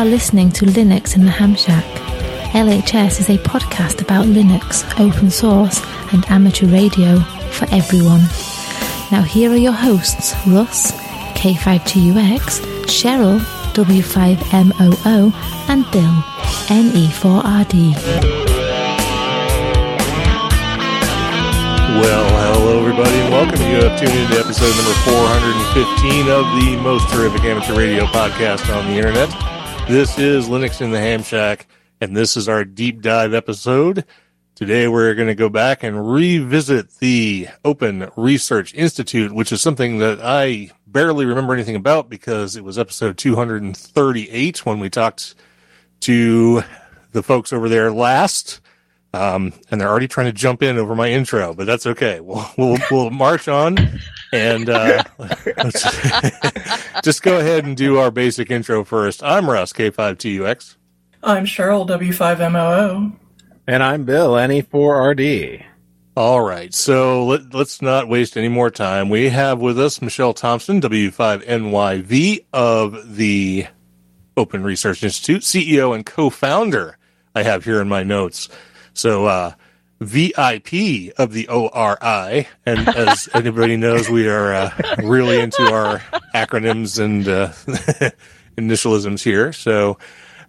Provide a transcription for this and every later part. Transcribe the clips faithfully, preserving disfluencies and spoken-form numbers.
are listening to Linux in the Ham Shack. L H S is a podcast about Linux, open source, and amateur radio for everyone. Now here are your hosts, Russ, K five two U X, Cheryl, W five M O O, and Bill, N E four R D. Well, hello everybody and welcome. You have tuned into episode number four hundred fifteen of the most terrific amateur radio podcast on the internet. This is Linux in the Ham Shack, and this is our deep dive episode. Today we're going to go back and revisit the Open Research Institute, which is something that I barely remember anything about because it was episode two hundred thirty-eight when we talked to the folks over there last. Um, and they're already trying to jump in over my intro, but that's okay. We'll, we'll, we'll march on and, uh, let's just go ahead and do our basic intro first. I'm Russ K five two U X. I'm Cheryl W five M O O. And I'm Bill N E four R D. All right. So let, let's not waste any more time. We have with us Michelle Thompson, W five N Y V of the Open Research Institute, C E O and co-founder I have here in my notes. So, uh, V I P of the O R I, and as anybody knows, we are uh, really into our acronyms and uh, initialisms here. So,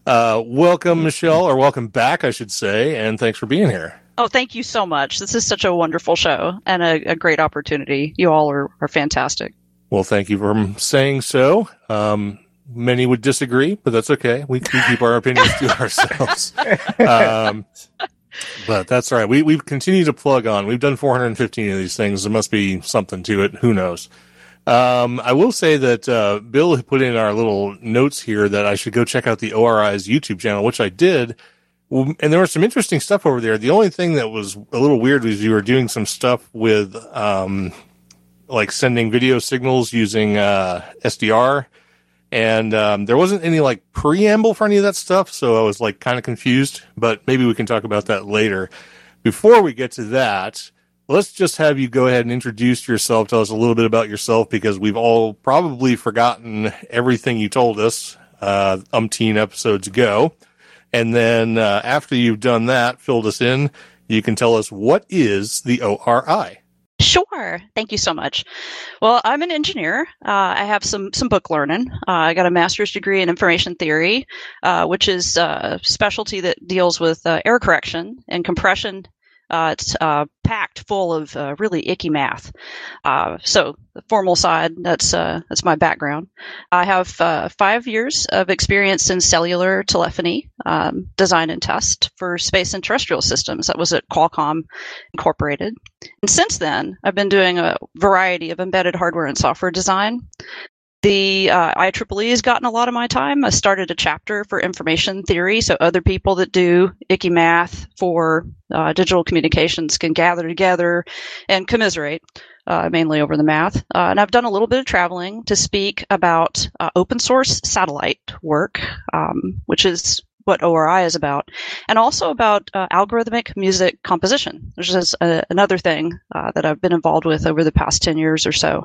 uh, welcome, Michelle, or welcome back, I should say, and thanks for being here. Oh, thank you so much. This is such a wonderful show and a, a great opportunity. You all are, are fantastic. Well, thank you for saying so. Um, Many would disagree, but that's okay. We, we keep our opinions to ourselves. Um, but that's all right. We, we've continued to plug on. We've done four hundred fifteen of these things. There must be something to it. Who knows? Um, I will say that uh, Bill put in our little notes here that I should go check out the O R I's YouTube channel, which I did. And there was some interesting stuff over there. The only thing that was a little weird was you were doing some stuff with um, like sending video signals using uh, S D R. And um, there wasn't any like preamble for any of that stuff, so I was like kind of confused, but maybe we can talk about that later. Before we get to that, let's just have you go ahead and introduce yourself. Tell us a little bit about yourself, because we've all probably forgotten everything you told us uh, umpteen episodes ago. And then uh, after you've done that, filled us in, you can tell us what is the O R I. Sure. Thank you so much. Well, I'm an engineer. Uh, I have some some book learning. Uh, I got a master's degree in information theory, uh, which is a specialty that deals with uh, error correction and compression. Uh, it's uh, packed full of uh, really icky math. Uh, so the formal side, that's uh, that's my background. I have uh, five years of experience in cellular telephony, um, design and test for space and terrestrial systems. That was at Qualcomm Incorporated. And since then, I've been doing a variety of embedded hardware and software design. The uh, I triple E has gotten a lot of my time. I started a chapter for information theory, so other people that do icky math for uh, digital communications can gather together and commiserate, uh, mainly over the math. Uh, and I've done a little bit of traveling to speak about uh, open source satellite work, um, which is what O R I is about, and also about uh, algorithmic music composition, which is a, another thing uh, that I've been involved with over the past ten years or so.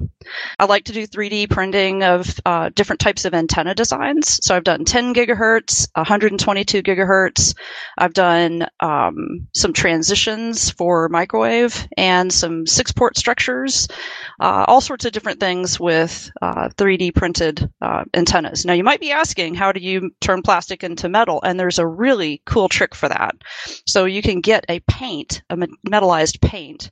I like to do three D printing of uh, different types of antenna designs. So I've done ten gigahertz, one hundred twenty-two gigahertz. I've done um, some transitions for microwave and some six-port structures, uh, all sorts of different things with uh, three D printed uh, antennas. Now, you might be asking, how do you turn plastic into metal? And there's a really cool trick for that. So you can get a paint, a metallized paint.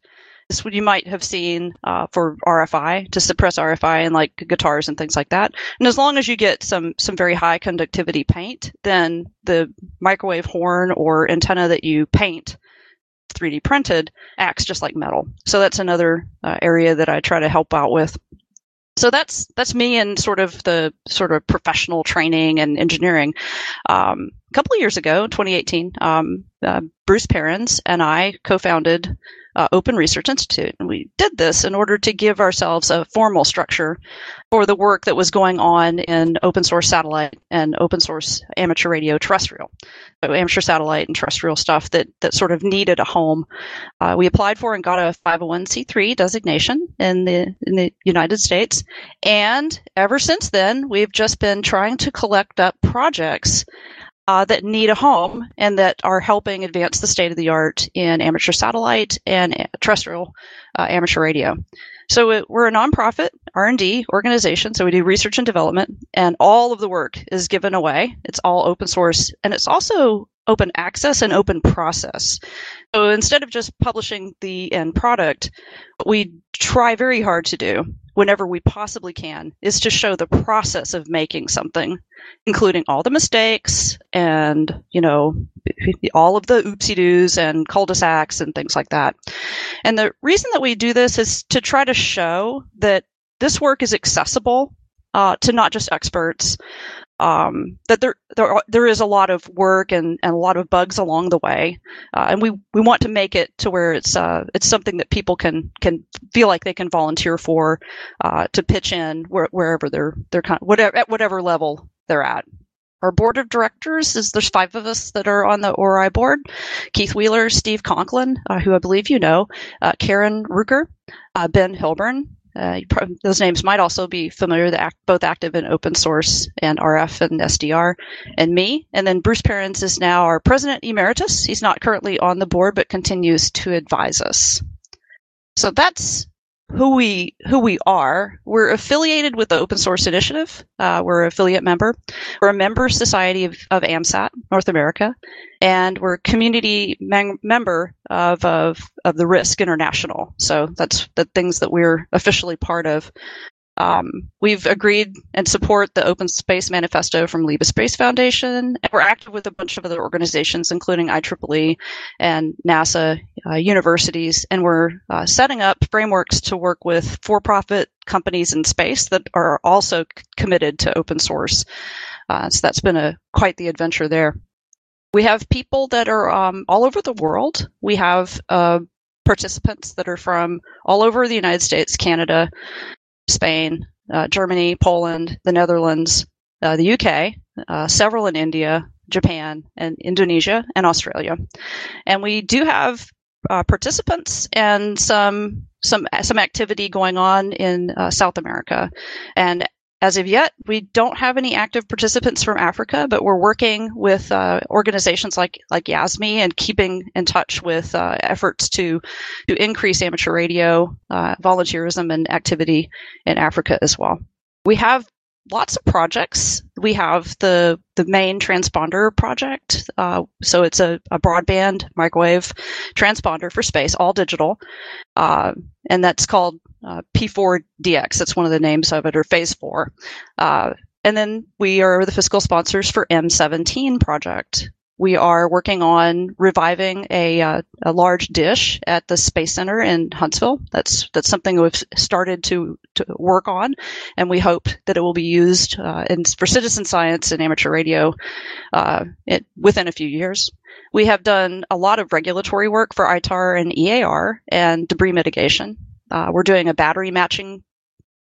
This is what you might have seen uh, for R F I, to suppress R F I and like guitars and things like that. And as long as you get some some very high conductivity paint, then the microwave horn or antenna that you paint three D printed acts just like metal. So that's another uh, area that I try to help out with. So that's that's me and sort of the sort of professional training and engineering. Um, couple of years ago, twenty eighteen, um, uh, Bruce Perens and I co-founded uh, Open Research Institute. And we did this in order to give ourselves a formal structure for the work that was going on in open source satellite and open source amateur radio terrestrial, so amateur satellite and terrestrial stuff that, that sort of needed a home. Uh, we applied for and got a five oh one c three designation in the, in the United States. And ever since then, we've just been trying to collect up projects Uh, that need a home and that are helping advance the state of the art in amateur satellite and terrestrial uh, amateur radio. So it, we're a nonprofit R and D organization, so we do research and development, and all of the work is given away. It's all open source, and it's also open access and open process. So instead of just publishing the end product, what we try very hard to do whenever we possibly can is to show the process of making something, including all the mistakes and, you know, all of the oopsie-doos and cul-de-sacs and things like that. And the reason that we do this is to try to show that this work is accessible uh, to not just experts, um, that there there, are, there is a lot of work and, and a lot of bugs along the way. Uh, and we, we want to make it to where it's uh, it's something that people can can feel like they can volunteer for, uh, to pitch in where, wherever they're, they're kind of, whatever, at whatever level they're at. Our board of directors is there's five of us that are on the O R I board: Keith Wheeler, Steve Conklin, uh, who I believe you know, uh, Karen Ruger, uh, Ben Hilburn. Uh, you probably, those names might also be familiar, the act, both active in open source and R F and S D R, and me. And then Bruce Perens is now our president emeritus. He's not currently on the board, but continues to advise us. So that's who we who we are. We're affiliated with the Open Source Initiative. Uh, we're an affiliate member. We're a member society of, of AmSat North America, and we're a community mem- member of, of of the R I S C International. So that's the things that we're officially part of. Um, we've agreed and support the Open Space Manifesto from Liebig Space Foundation. We're active with a bunch of other organizations, including I triple E and NASA, uh, universities, and we're uh, setting up frameworks to work with for-profit companies in space that are also c- committed to open source. Uh, so that's been a quite the adventure there. We have people that are um, all over the world. We have uh, participants that are from all over the United States, Canada, Spain, uh, Germany, Poland, the Netherlands, uh, the U K, uh, several in India, Japan, and Indonesia, and Australia. And we do have uh, participants and some some some activity going on in uh, South America. And as of yet, we don't have any active participants from Africa, but we're working with uh, organizations like like YASMI and keeping in touch with uh, efforts to to increase amateur radio uh, volunteerism and activity in Africa as well. We have lots of projects. We have the the main transponder project. Uh, so it's a, a broadband microwave transponder for space, all digital, uh, and that's called Uh, P four D X, that's one of the names of it, or Phase Four. Uh, and then we are the fiscal sponsors for M seventeen project. We are working on reviving a, uh, a large dish at the Space Center in Huntsville. That's that's something we've started to, to work on, and we hope that it will be used uh, in, for citizen science and amateur radio uh, it, within a few years. We have done a lot of regulatory work for I TAR and E A R and debris mitigation. Uh, we're doing a battery matching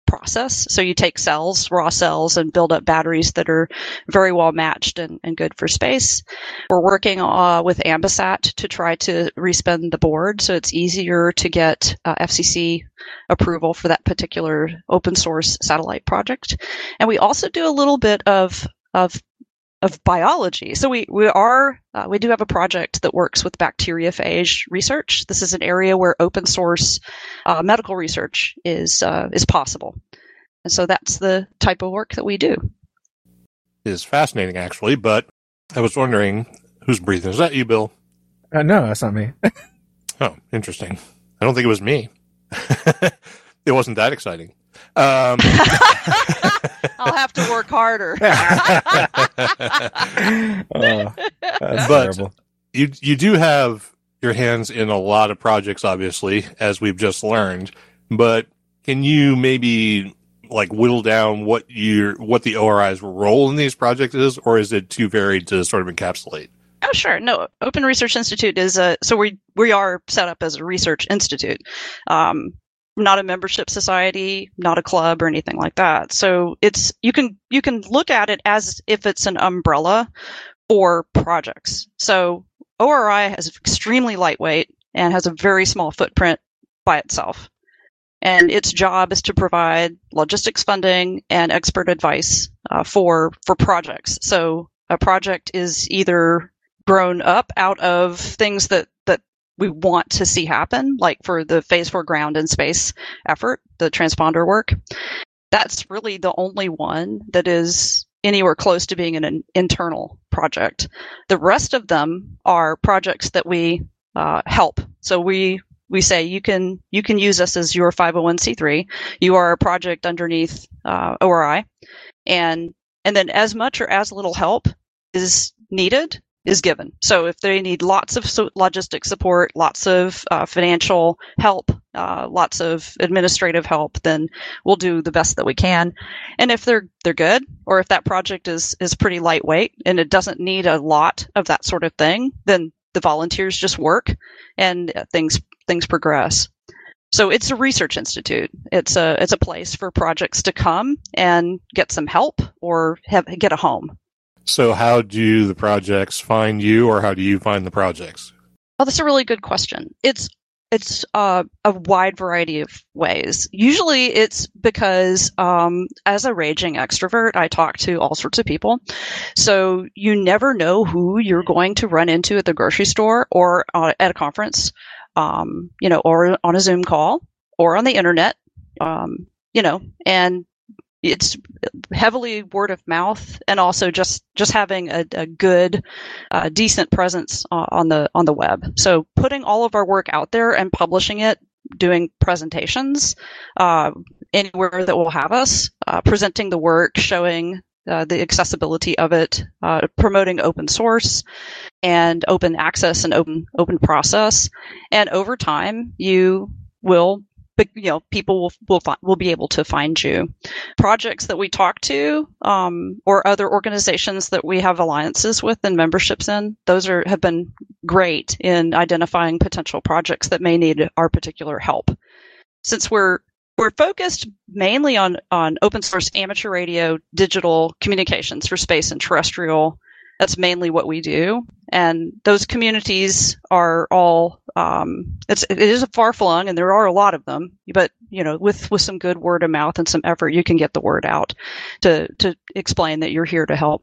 process. So you take cells, raw cells, and build up batteries that are very well matched and, and good for space. We're working uh, with AmbaSat to try to respin the board so it's easier to get uh, F C C approval for that particular open source satellite project. And we also do a little bit of of of biology. So we, we are, uh, we do have a project that works with bacteriophage research. This is an area where open source uh, medical research is, uh, is possible. And so that's the type of work that we do. It is fascinating, actually, but I was wondering who's breathing. Is that you, Bill? Uh, no, that's not me. Oh, interesting. I don't think it was me. It wasn't that exciting. Um, I'll have to work harder. Oh, that's but terrible. you you do have your hands in a lot of projects, obviously, as we've just learned. But can you maybe like whittle down what your what the O R I's role in these projects is, or is it too varied to sort of encapsulate? Oh, sure. No, Open Research Institute is a so we we are set up as a research institute, um, not a membership society, not a club or anything like that. So it's you can you can look at it as if it's an umbrella for projects. So O R I has extremely lightweight and has a very small footprint by itself. And its job is to provide logistics funding and expert advice uh, for for projects. So a project is either grown up out of things that, that we want to see happen, like for the Phase Four ground and space effort, the transponder work. That's really the only one that is anywhere close to being an, an internal project. The rest of them are projects that we uh, help. So we... We say you can you can use us as your five oh one c three. You are a project underneath uh, O R I, and and then as much or as little help is needed is given. So if they need lots of so- logistic support, lots of uh, financial help, uh, lots of administrative help, then we'll do the best that we can. And if they're they're good, or if that project is is pretty lightweight and it doesn't need a lot of that sort of thing, then the volunteers just work and things. Things progress. So it's a research institute. It's a it's a place for projects to come and get some help or have, get a home. So how do the projects find you, or how do you find the projects? Well, that's a really good question. It's it's uh, a wide variety of ways. Usually, it's because um, as a raging extrovert, I talk to all sorts of people. So you never know who you're going to run into at the grocery store or uh, at a conference. Um, you know, or on a Zoom call or on the internet, um, you know, and it's heavily word of mouth, and also just, just having a, a good, uh, decent presence uh, on the, on the web. So putting all of our work out there and publishing it, doing presentations, uh, anywhere that will have us, uh, presenting the work, showing Uh, the accessibility of it, uh, promoting open source and open access and open open process, and over time you will, you know, people will will, fi- will be able to find you. Projects that we talk to, um, or other organizations that we have alliances with and memberships in, those are have been great in identifying potential projects that may need our particular help. Since we're We're focused mainly on, on open source amateur radio digital communications for space and terrestrial. That's mainly what we do. And those communities are all, um, it's, it is far-flung, and there are a lot of them. But, you know, with, with some good word of mouth and some effort, you can get the word out to, to explain that you're here to help.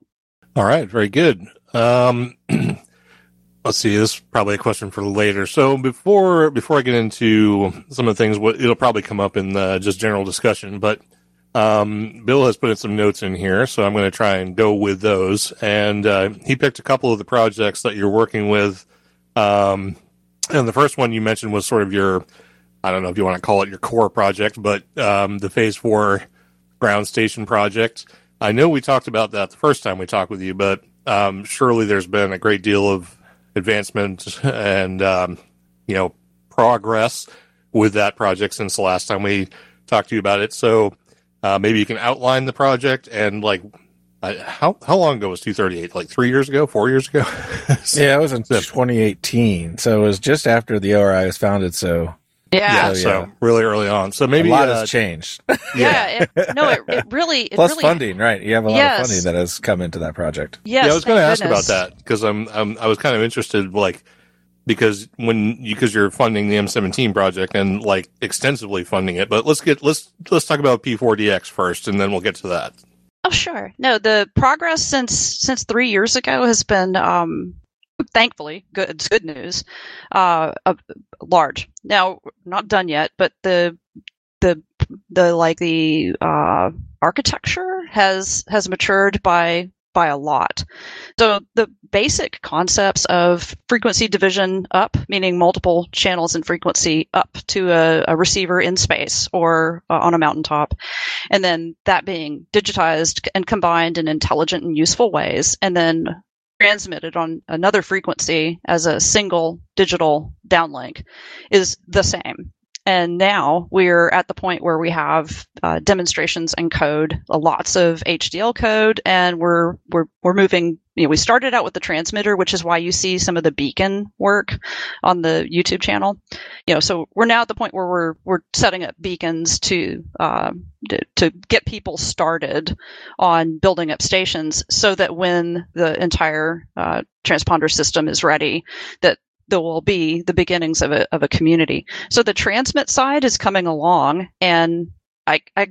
All right. Very good. Um, let's see, this is probably a question for later. So before before I get into some of the things, it'll probably come up in the just general discussion, but um, Bill has put in some notes in here, so I'm going to try and go with those. And uh, he picked a couple of the projects that you're working with. Um, and the first one you mentioned was sort of your, I don't know if you want to call it your core project, but um, the Phase Four ground station project. I know we talked about that the first time we talked with you, but um, surely there's been a great deal of advancement and um, you know progress with that project since the last time we talked to you about it. So uh, maybe you can outline the project and like uh, how how long ago was two thirty-eight? Like three years ago, four years ago? So, yeah, it was in so, twenty eighteen, so it was just after the O R I was founded. So yeah, yeah so, yeah. so really early on. So maybe a lot uh, has changed. Yeah, yeah it, no, it, it really it plus really, funding, right? You have a lot yes. of funding that has come into that project. Yes, yeah, I was going to ask about that because I'm, I'm I was kind of interested, like because when because you, you're funding the M seventeen project and like extensively funding it, but let's get let's let's talk about P four D X first, and then we'll get to that. Oh, sure. No, the progress since since three years ago has been. Um, Thankfully, good, it's good news. Uh, uh, large. Now, not done yet, but the the the like the uh, architecture has has matured by by a lot. So the basic concepts of frequency division up, meaning multiple channels in frequency up to a, a receiver in space or uh, on a mountaintop, and then that being digitized and combined in intelligent and useful ways, and then transmitted on another frequency as a single digital downlink is the same. And now we're at the point where we have uh, demonstrations and code, uh, lots of H D L code, and we're we're we're moving. You know, we started out with the transmitter, which is why you see some of the beacon work on the YouTube channel. You know, so we're now at the point where we're we're setting up beacons to uh, to, to get people started on building up stations, so that when the entire uh, transponder system is ready, that there will be the beginnings of a of a community. So the transmit side is coming along, and I I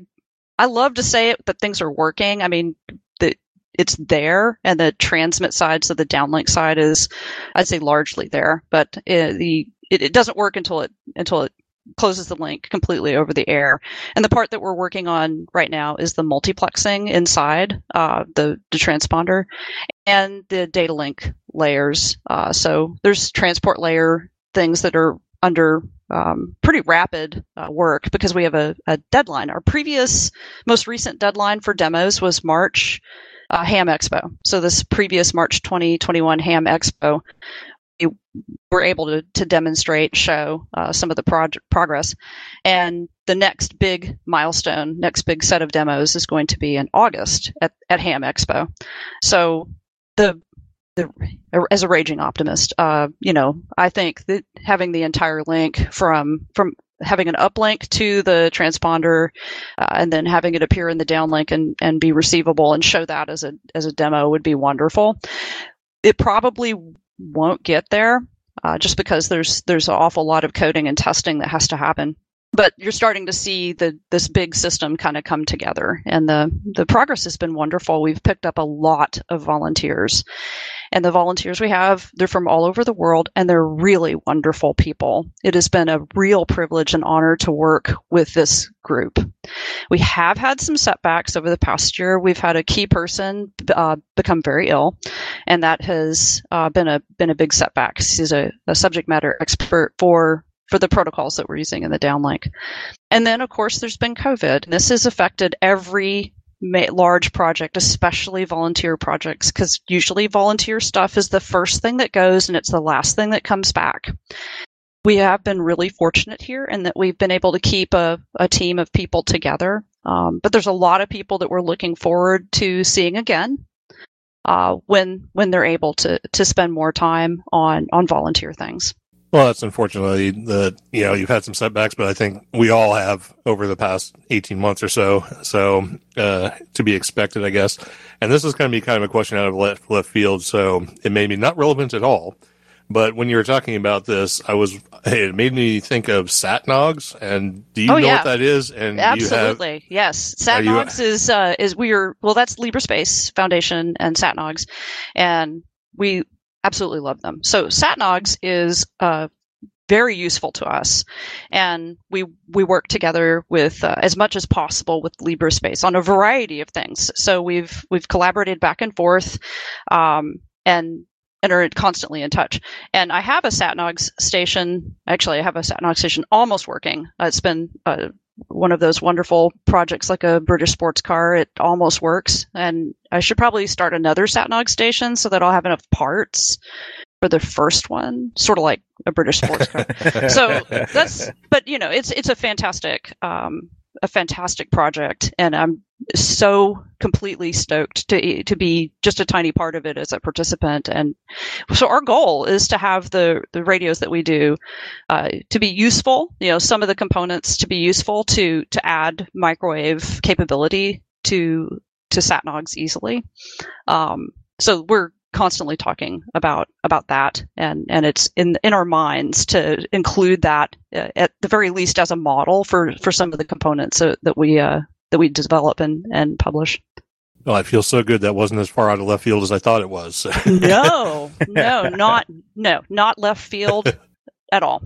I love to say it that things are working. I mean, the it's there, and the transmit side, so the downlink side is, I'd say, largely there. But it, the it, it doesn't work until it until it closes the link completely over the air. And the part that we're working on right now is the multiplexing inside uh, the, the transponder and the data link layers. Uh, so there's transport layer things that are under um, pretty rapid uh, work because we have a, a deadline. Our previous, most recent deadline for demos was March uh, Ham Expo. So this previous March twenty twenty-one Ham Expo, we were able to, to demonstrate, show uh, some of the prog- progress. And the next big milestone, next big set of demos is going to be in August at, at Ham Expo. So the the as a raging optimist, uh, you know, I think that having the entire link from from having an uplink to the transponder uh, and then having it appear in the downlink and, and be receivable and show that as a as a demo would be wonderful. It probably won't get there uh, just because there's there's an awful lot of coding and testing that has to happen. But you're starting to see the this big system kind of come together, and the the progress has been wonderful. We've picked up a lot of volunteers, and the volunteers we have, they're from all over the world, and they're really wonderful people. It has been a real privilege and honor to work with this group. We have had some setbacks over the past year. We've had a key person uh, become very ill, and that has uh, been a been a big setback. She's a, a subject matter expert for. for the protocols that we're using in the downlink. And then, of course, there's been COVID. And this has affected every ma- large project, especially volunteer projects, because usually volunteer stuff is the first thing that goes and it's the last thing that comes back. We have been really fortunate here in that we've been able to keep a, a team of people together. Um, but there's a lot of people that we're looking forward to seeing again uh, when when they're able to to spend more time on on volunteer things. Well, that's unfortunately that, you know, you've had some setbacks, but I think we all have over the past eighteen months or so. So uh, to be expected, I guess. And this is going to be kind of a question out of left, left field. So it may be not relevant at all. But when you were talking about this, I was it made me think of SatNogs. And do you oh, know yeah. what that is? And absolutely, you have, yes. SatNogs you, is uh, is we are well. That's LibreSpace Foundation and SatNogs, and we. Absolutely love them. So SatNogs is uh, very useful to us, and we we work together with uh, as much as possible with LibreSpace on a variety of things. So we've we've collaborated back and forth, um, and and are constantly in touch. And I have a SatNogs station. Actually, I have a SatNogs station almost working. Uh, it's been. Uh, one of those wonderful projects like a British sports car. It almost works. And I should probably start another SatNog station so that I'll have enough parts for the first one, sort of like a British sports car. So that's, but you know, it's, it's a fantastic, um, a fantastic project. And I'm so completely stoked to, to be just a tiny part of it as a participant. And so our goal is to have the, the radios that we do, uh, to be useful, you know, some of the components to be useful to, to add microwave capability to, to SatNogs easily. Um, so we're constantly talking about, about that. And, and it's in, in our minds to include that uh, at the very least as a model for, for some of the components uh, that we, uh, that we develop and, and publish. Oh, I feel so good. That wasn't as far out of left field as I thought it was. no, no, not, no, not left field at all.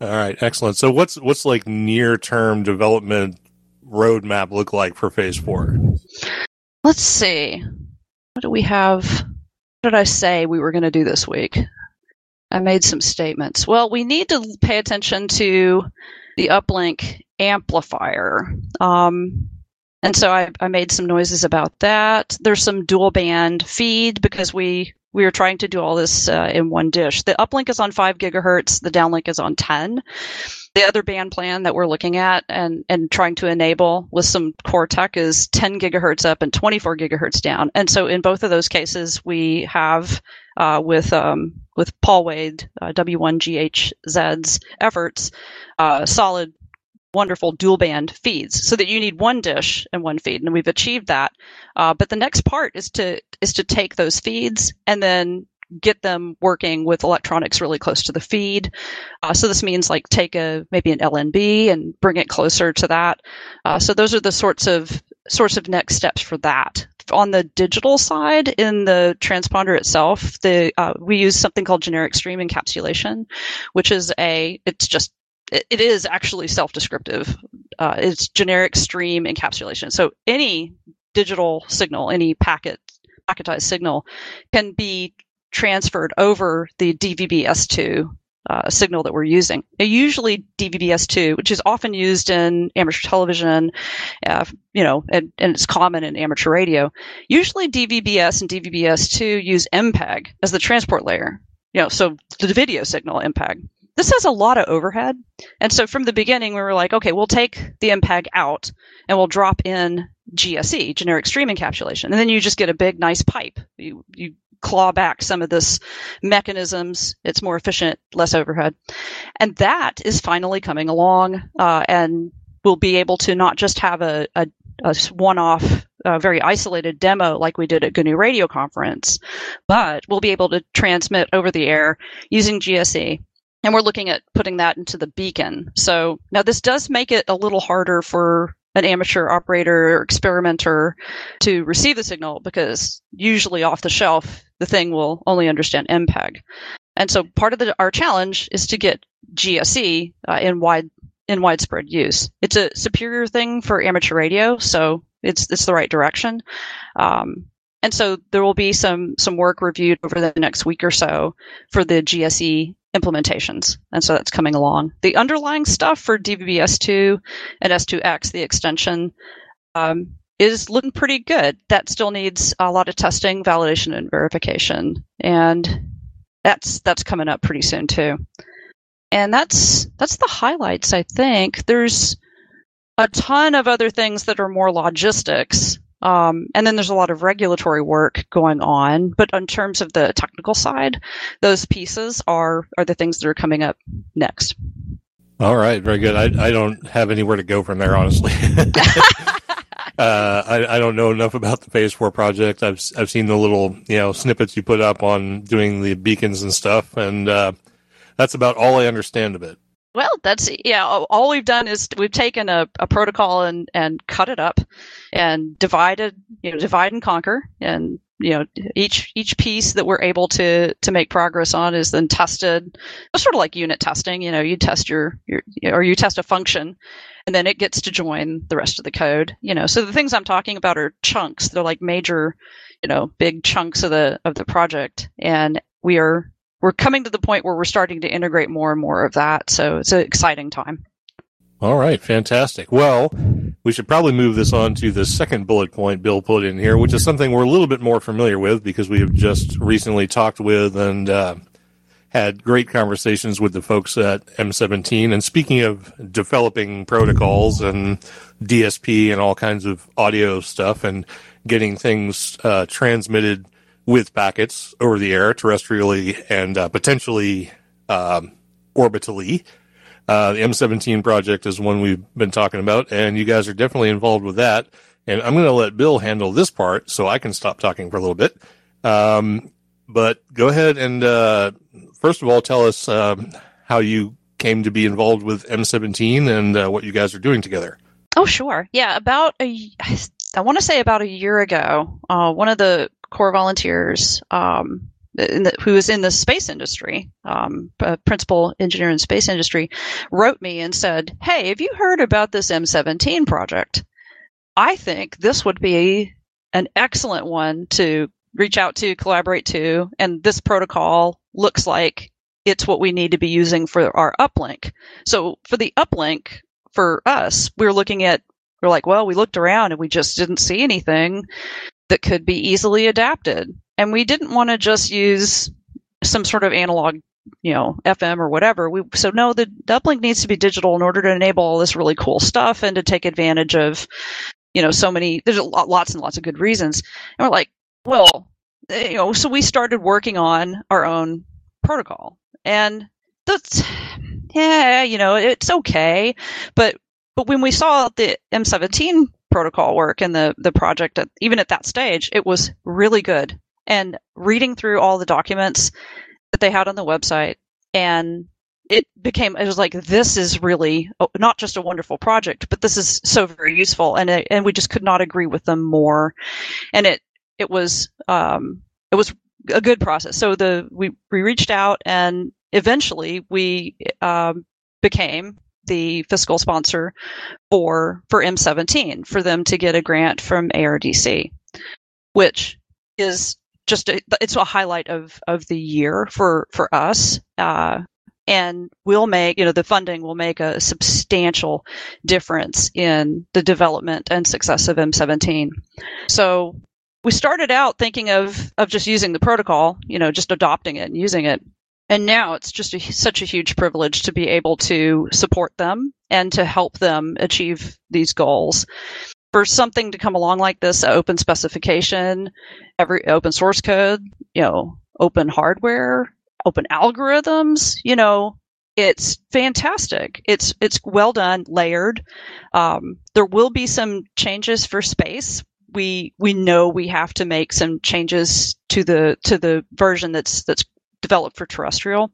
All right. Excellent. So what's, what's like near term development roadmap look like for phase four? Let's see. What do we have? What did I say we were going to do this week? I made some statements. Well, we need to pay attention to the uplink amplifier. Um, And so I, I made some noises about that. There's some dual band feed because we, we are trying to do all this uh, in one dish. The uplink is on five gigahertz. The downlink is on ten. The other band plan that we're looking at and, and trying to enable with some core tech is ten gigahertz up and twenty-four gigahertz down. And so in both of those cases, we have uh, with um, with Paul Wade, uh, W one G H Z's efforts, uh, solid, wonderful dual band feeds so that you need one dish and one feed. And we've achieved that. Uh, but the next part is to is to take those feeds and then get them working with electronics really close to the feed. Uh, so this means like take a maybe an L N B and bring it closer to that. Uh, so those are the sorts of sorts of next steps for that. On the digital side, in the transponder itself, the uh, we use something called generic stream encapsulation, which is a it's just it, it is actually self-descriptive. Uh, it's generic stream encapsulation. So any digital signal, any packet packetized signal, can be transferred over the D V B S two uh, signal that we're using. Now, usually D V B S two, which is often used in amateur television, uh, you know, and, and it's common in amateur radio. Usually D V B S and D V B S two use M P E G as the transport layer, you know, so the video signal M P E G. This has a lot of overhead. And so from the beginning, we were like, okay, we'll take the M P E G out and we'll drop in G S E, generic stream encapsulation. And then you just get a big, nice pipe. You, you claw back some of this mechanisms. It's more efficient, less overhead. And that is finally coming along. Uh, and we'll be able to not just have a, a, a one-off, uh, very isolated demo like we did at G N U Radio Conference, but we'll be able to transmit over the air using G S E. And we're looking at putting that into the beacon. So now this does make it a little harder for an amateur operator or experimenter to receive the signal because usually off the shelf, the thing will only understand M P E G. And so part of the, our challenge is to get G S E uh, in wide in widespread use. It's a superior thing for amateur radio, so it's it's the right direction. Um, and so there will be some some work reviewed over the next week or so for the G S E implementations. And so that's coming along. The underlying stuff for D V B S two and S two X, the extension, um, is looking pretty good. That still needs a lot of testing, validation, and verification. And that's that's coming up pretty soon too. And that's that's the highlights, I think. There's a ton of other things that are more logistics. Um, and then there's a lot of regulatory work going on, but in terms of the technical side, those pieces are are the things that are coming up next. All right, very good. I, I don't have anywhere to go from there, honestly. uh, I, I don't know enough about the Phase Four project. I've I've seen the little you know snippets you put up on doing the beacons and stuff, and uh, that's about all I understand of it. Well, that's, yeah, all we've done is we've taken a, a protocol and, and cut it up and divided, you know, divide and conquer. And, you know, each, each piece that we're able to, to make progress on is then tested, sort of like unit testing, you know, you test your, your, or you test a function and then it gets to join the rest of the code, you know. So the things I'm talking about are chunks. They're like major, you know, big chunks of the, of the project. And we are, We're coming to the point where we're starting to integrate more and more of that. So it's an exciting time. All right. Fantastic. Well, we should probably move this on to the second bullet point Bill put in here, which is something we're a little bit more familiar with because we have just recently talked with and uh, had great conversations with the folks at M seventeen. And speaking of developing protocols and D S P and all kinds of audio stuff and getting things uh, transmitted with packets over the air, terrestrially, and uh, potentially um, orbitally. Uh, the M seventeen project is one we've been talking about, and you guys are definitely involved with that. And I'm going to let Bill handle this part so I can stop talking for a little bit. Um, but go ahead and, uh, first of all, tell us um, how you came to be involved with M seventeen and uh, what you guys are doing together. Oh, sure. Yeah, about a, I want to say about a year ago, uh, one of the core volunteers um, in the, who is in the space industry, um, a principal engineer in the space industry, wrote me and said, hey, have you heard about this M seventeen project? I think this would be an excellent one to reach out to, collaborate to, and this protocol looks like it's what we need to be using for our uplink. So for the uplink, for us, we're looking at, we're like, well, we looked around and we just didn't see anything that could be easily adapted. And we didn't want to just use some sort of analog you know, F M or whatever. We, so no, the, the uplink needs to be digital in order to enable all this really cool stuff and to take advantage of, you know, so many, there's a lot, lots and lots of good reasons. And we're like, well, you know, so we started working on our own protocol, and that's, yeah, you know, it's okay. But, but when we saw the M seventeen protocol work and the, the project, at, even at that stage, it was really good. And reading through all the documents that they had on the website, and it became, it was like, this is really not just a wonderful project, but this is so very useful. And it, and we just could not agree with them more. And it, it was, um, it was a good process. So the, we, we reached out, and eventually we, um, became the fiscal sponsor for, for M seventeen, for them to get a grant from A R D C, which is just, a, it's a highlight of, of the year for, for us. Uh, and we'll make, you know, the funding will make a substantial difference in the development and success of M seventeen. So we started out thinking of, of just using the protocol, you know, just adopting it and using it. And now it's just a, such a huge privilege to be able to support them and to help them achieve these goals. For something to come along like this, open specification, every open source code, you know, open hardware, open algorithms, you know, it's fantastic. It's it's well done, layered. Um, there will be some changes for space. We we know we have to make some changes to the to the version that's that's developed for terrestrial.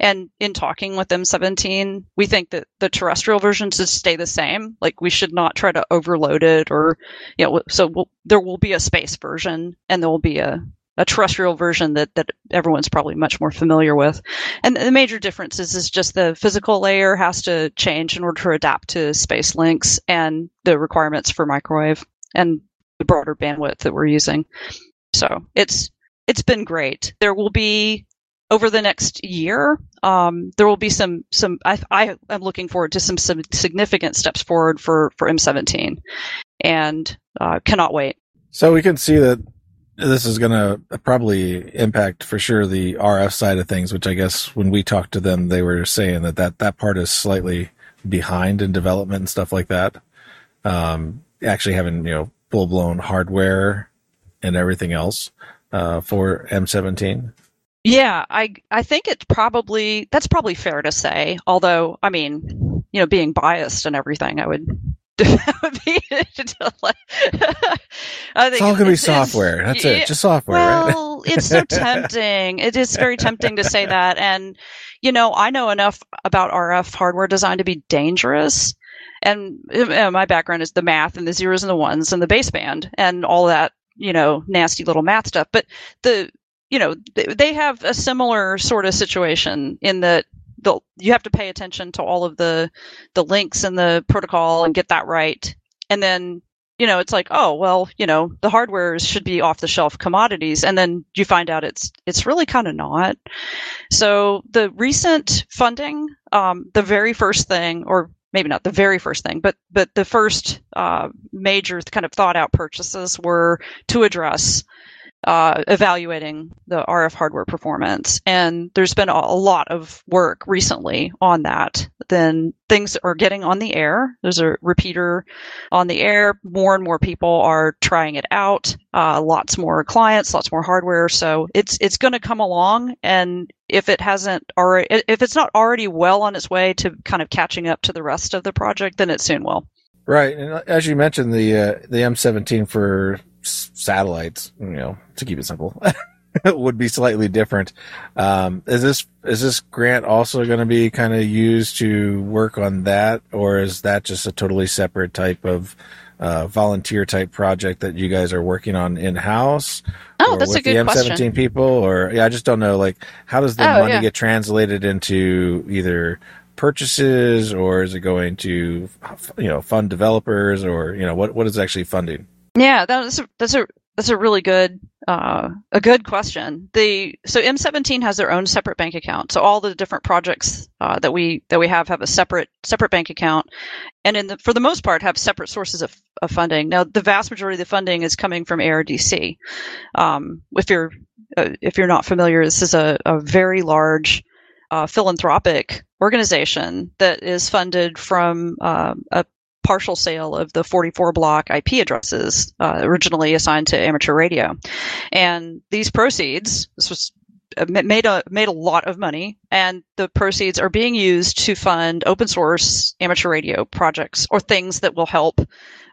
And in talking with M seventeen, we think that the terrestrial version should stay the same. Like, we should not try to overload it, or, you know, so we'll, there will be a space version, and there will be a, a terrestrial version that, that everyone's probably much more familiar with. And the major difference is, is just the physical layer has to change in order to adapt to space links and the requirements for microwave and the broader bandwidth that we're using. So it's, it's been great. There will be, over the next year, um, there will be some, some, I, I am looking forward to some, some significant steps forward for, for M seventeen, and uh, cannot wait. So we can see that this is going to probably impact for sure the R F side of things, which I guess when we talked to them, they were saying that that, that part is slightly behind in development and stuff like that. Um, actually having, you know, full blown hardware and everything else uh, for M seventeen. Yeah, I I think it's probably, that's probably fair to say. Although, I mean, you know, being biased and everything, I would. I would be, I think it's all gonna be software. That's it, it, just software. Well, right? It's so tempting. It is very tempting to say that. And you know, I know enough about R F hardware design to be dangerous. And uh, my background is the math and the zeros and the ones and the baseband and all that, you know, nasty little math stuff. But the You know, they have a similar sort of situation in that you have to pay attention to all of the the links in the protocol and get that right. And then, you know, it's like, oh, well, you know, the hardware should be off-the-shelf commodities. And then you find out it's it's really kind of not. So the recent funding, um, the very first thing, or maybe not the very first thing, but but the first uh, major kind of thought-out purchases were to address Uh, evaluating the R F hardware performance. And there's been a lot of work recently on that. Then things are getting on the air. There's a repeater on the air. More and more people are trying it out. Uh, lots more clients, lots more hardware. So it's it's going to come along. And if it hasn't already, if it's not already well on its way to kind of catching up to the rest of the project, then it soon will. Right. And as you mentioned, the uh, the M seventeen for satellites, you know, to keep it simple, would be slightly different. Um, is this is this grant also going to be kind of used to work on that, or is that just a totally separate type of uh, volunteer type project that you guys are working on in house? Oh, that's a good question. With the M seventeen people, or yeah, I just don't know. Like, how does the oh, money yeah. get translated into either purchases, or is it going to, you know, fund developers, or you know, what what is actually funding? Yeah, that's a, that's a that's a really good uh, a good question. The so M seventeen has their own separate bank account. So all the different projects uh, that we that we have have a separate separate bank account, and in the, for the most part have separate sources of, of funding. Now the vast majority of the funding is coming from A R D C. Um, if you're uh, if you're not familiar, this is a, a very large uh, philanthropic organization that is funded from uh, a partial sale of the forty-four block I P addresses uh, originally assigned to amateur radio. And these proceeds, this was made a made a lot of money, and the proceeds are being used to fund open source amateur radio projects or things that will help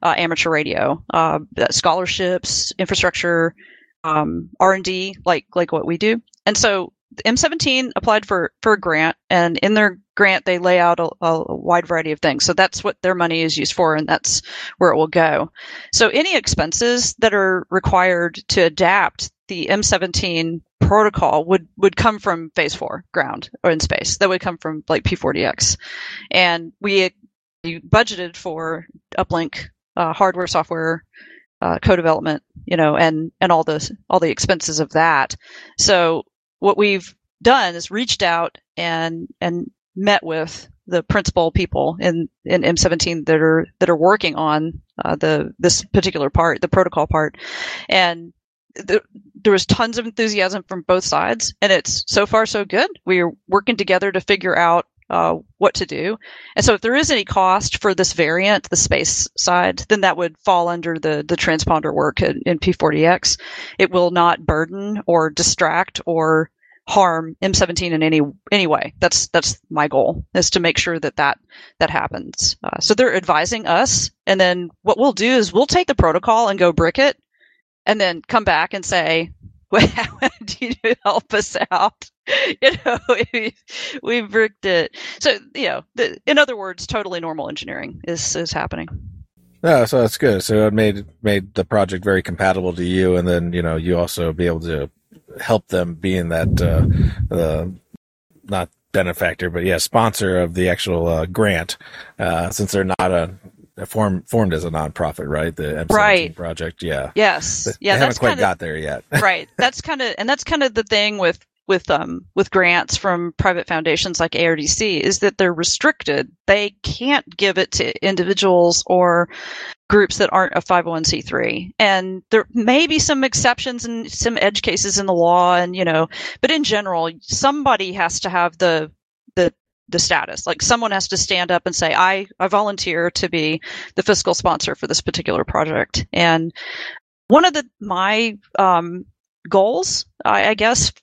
uh, amateur radio, uh, scholarships, infrastructure, um, R and D, like like what we do. And so M seventeen applied for for a grant, and in their grant they lay out a, a wide variety of things. So that's what their money is used for, and that's where it will go. So any expenses that are required to adapt the M seventeen protocol would, would come from Phase Four ground or in space. That would come from like P four D X, and we, we budgeted for uplink, uh, hardware, software, uh, co-development, you know, and and all the all the expenses of that. So what we've done is reached out and and met with the principal people in, in M seventeen that are that are working on uh, the this particular part, the protocol part, and the, there was tons of enthusiasm from both sides, and it's so far so good. We are working together to figure out uh, what to do. And so if there is any cost for this variant, the space side, then that would fall under the, the transponder work in, in P four D X. It will not burden or distract or harm M seventeen in any any way. That's that's my goal, is to make sure that that, that happens. Uh, so they're advising us, and then what we'll do is we'll take the protocol and go brick it, and then come back and say, well, how do you help us out? You know, we, we bricked it. So, you know, the, in other words, totally normal engineering is, is happening. Yeah, so that's good. So it made made the project very compatible to you, and then, you know, you also be able to help them be in that, uh, uh, not benefactor, but yeah, sponsor of the actual uh, grant, uh, since they're not a... Form, formed as a nonprofit, right? The M seventeen right. project, yeah. Yes, but yeah. They haven't quite kinda, got there yet, right? That's kind of, and that's kind of the thing with with um with grants from private foundations like A R D C, is that they're restricted. They can't give it to individuals or groups that aren't a five oh one c three. And there may be some exceptions and some edge cases in the law, and you know, but in general, somebody has to have the the. the status. Like someone has to stand up and say, I, I volunteer to be the fiscal sponsor for this particular project. And one of the, my um, goals, I, I guess,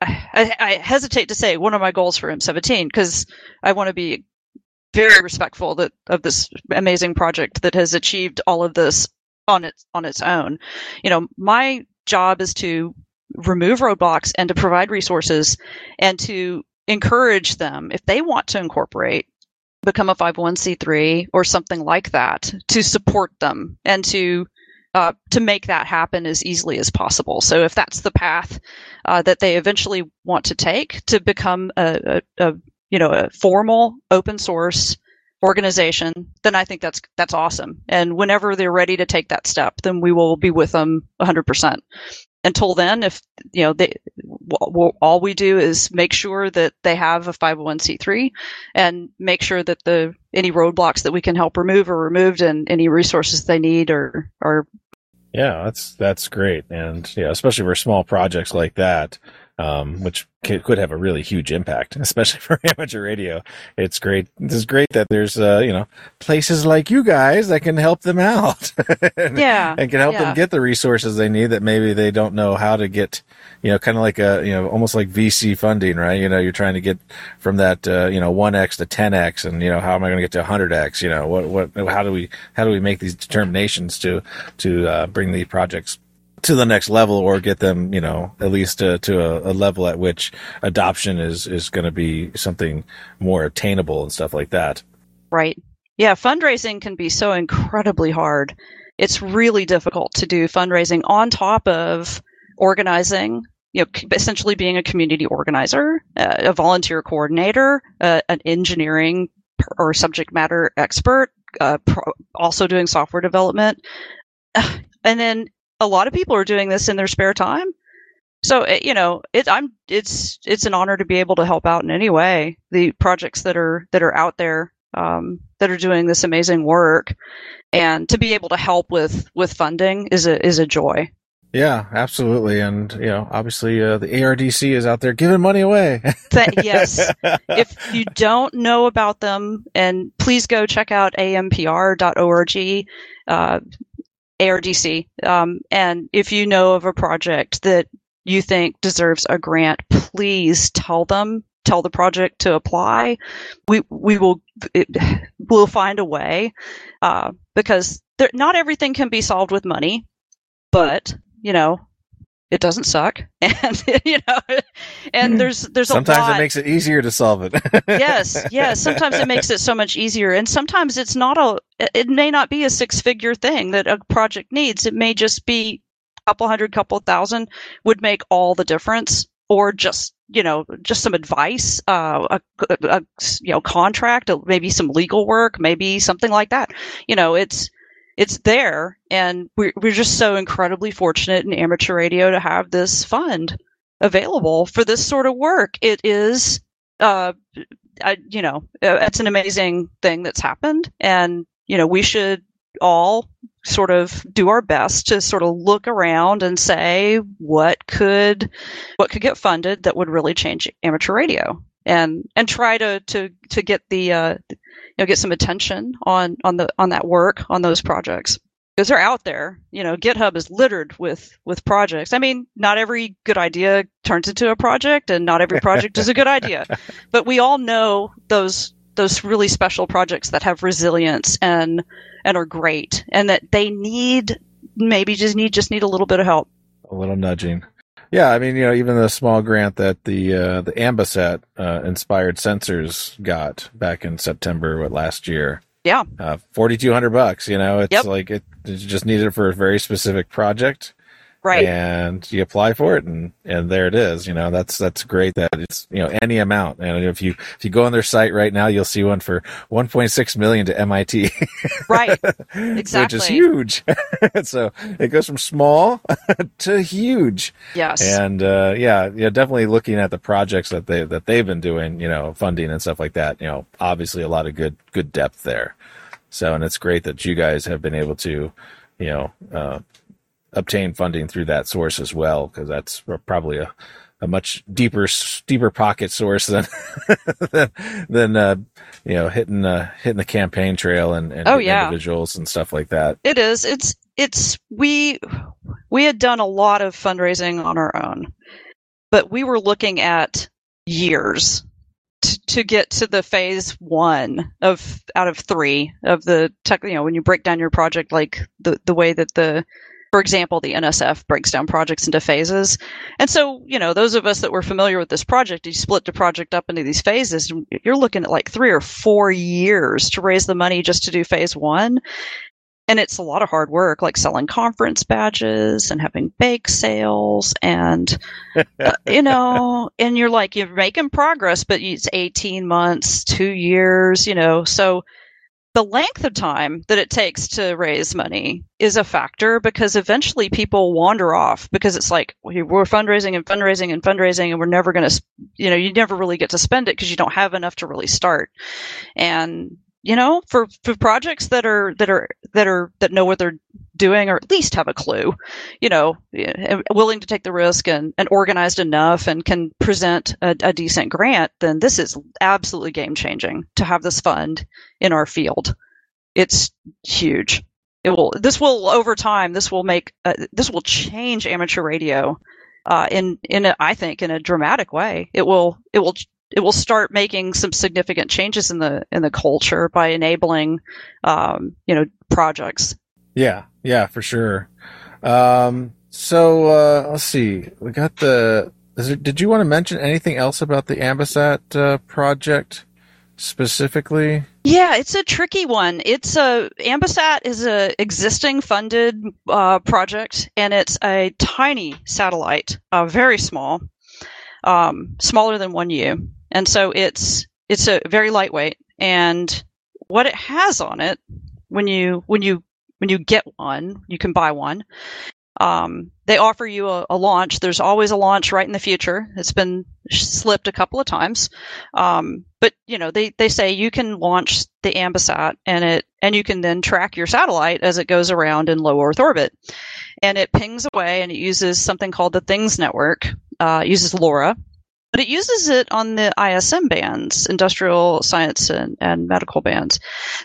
I, I hesitate to say one of my goals for M seventeen, because I want to be very respectful that of this amazing project that has achieved all of this on its, on its own. You know, my job is to remove roadblocks and to provide resources and to encourage them, if they want to incorporate, become a five oh one c three or something like that, to support them and to uh, to make that happen as easily as possible. So if that's the path uh, that they eventually want to take to become a, a, a you know a formal open source organization, then I think that's that's awesome. And whenever they're ready to take that step, then we will be with them one hundred percent. Until then, if you know, they, w- w- all we do is make sure that they have a five oh one c three, and make sure that the any roadblocks that we can help remove are removed, and any resources they need are are. Yeah, that's that's great, and yeah, especially for small projects like that, um, which c- could have a really huge impact, especially for amateur radio. It's great. It's great that there's uh, you know places like you guys that can help them out, and, yeah, and can help yeah. them get the resources they need that maybe they don't know how to get. You know, kind of like a you know almost like V C funding, right? You know, you're trying to get from that uh, you know one x to ten x, and you know how am I going to get to one hundred x? You know, what what how do we how do we make these determinations to to uh, bring the projects to the next level, or get them, you know, at least to, to a, a level at which adoption is, is going to be something more attainable and stuff like that. Right. Yeah. Fundraising can be so incredibly hard. It's really difficult to do fundraising on top of organizing, you know, essentially being a community organizer, uh, a volunteer coordinator, uh, an engineering or subject matter expert, uh, pro- also doing software development. Uh, and then a lot of people are doing this in their spare time. So, it, you know, it, I'm, it's, it's an honor to be able to help out in any way. The projects that are, that are out there, um, that are doing this amazing work, and to be able to help with, with funding is a, is a joy. Yeah, absolutely. And, you know, obviously uh, the A R D C is out there giving money away. Yes. If you don't know about them, and please go check out A M P R dot org, uh, A R D C. Um, and if you know of a project that you think deserves a grant, please tell them, tell the project to apply. We, we will, it, we'll find a way, uh, because there, not everything can be solved with money, but you know, it doesn't suck, and you know, and there's there's a sometimes lot. It makes it easier to solve it. yes, yes. Sometimes it makes it so much easier, and sometimes it's not a. It may not be a six-figure thing that a project needs. It may just be a couple hundred, couple thousand would make all the difference, or just you know, just some advice, uh, a, a you know contract, maybe some legal work, maybe something like that. You know, it's. It's there, and we're, we're just so incredibly fortunate in amateur radio to have this fund available for this sort of work. It is, uh, I, you know, it's an amazing thing that's happened, and, you know, we should all sort of do our best to sort of look around and say, what could, what could get funded that would really change amateur radio? And and try to to to get the uh, you know get some attention on on the on that work on those projects, because they're out there. You know, GitHub is littered with with projects. I mean, not every good idea turns into a project, and not every project is a good idea. But we all know those those really special projects that have resilience and and are great, and that they need maybe just need just need a little bit of help, a little nudging. Yeah, I mean, you know, even the small grant that the uh, the AmbaSat uh, inspired sensors got back in September what, last year. Yeah, uh, forty two hundred bucks. You know, it's yep. like it, it just needed for a very specific project, right? And you apply for it, and, and there it is. You know, that's that's great that it's you know any amount. And if you if you go on their site right now, you'll see one for one point six million to M I T. Right, exactly, which is huge. So it goes from small to huge. Yes, and uh, yeah, yeah, definitely looking at the projects that they that they've been doing, you know, funding and stuff like that. You know, obviously a lot of good good depth there. So, and it's great that you guys have been able to, you know, uh, obtain funding through that source as well, because that's probably a, a much deeper deeper pocket source than than, than uh, you know hitting uh, hitting the campaign trail and, and oh, yeah. individuals and stuff like that. It is. It's it's we we had done a lot of fundraising on our own, but we were looking at years to, to get to the phase one of out of three of the tech. You know, when you break down your project, like the the way that the For example, the N S F breaks down projects into phases. And so, you know, those of us that were familiar with this project, you split the project up into these phases, you're looking at like three or four years to raise the money just to do phase one. And it's a lot of hard work, like selling conference badges and having bake sales and, uh, you know, and you're like, you're making progress, but it's eighteen months, two years, you know, so the length of time that it takes to raise money is a factor, because eventually people wander off because it's like, we're fundraising and fundraising and fundraising and we're never going to, you know, you never really get to spend it because you don't have enough to really start. And, you know, for, for projects that are, that are, that are, that know what they're doing, or at least have a clue, you know, willing to take the risk and, and organized enough and can present a, a decent grant, then this is absolutely game changing to have this fund in our field. It's huge. It will, this will over time, this will make, uh, this will change amateur radio uh, in, in a, I think in a dramatic way. It will, it will, it will start making some significant changes in the, in the culture by enabling, um, you know, projects. Yeah, yeah, for sure. Um, so uh, let's see. We got the. Is there, did you want to mention anything else about the AmbaSat uh, project specifically? Yeah, it's a tricky one. It's a AmbaSat is a existing funded uh, project, and it's a tiny satellite, uh, very small, um, smaller than one U, and so it's it's a very lightweight. And what it has on it when you when you When you get one, you can buy one. Um, they offer you a, a launch. There's always a launch right in the future. It's been slipped a couple of times. Um, but, you know, they, they say you can launch the AmbaSat and it, and you can then track your satellite as it goes around in low Earth orbit. And it pings away and it uses something called the Things Network. Uh, it uses LoRa, but it uses it on the I S M bands, industrial science and, and medical bands.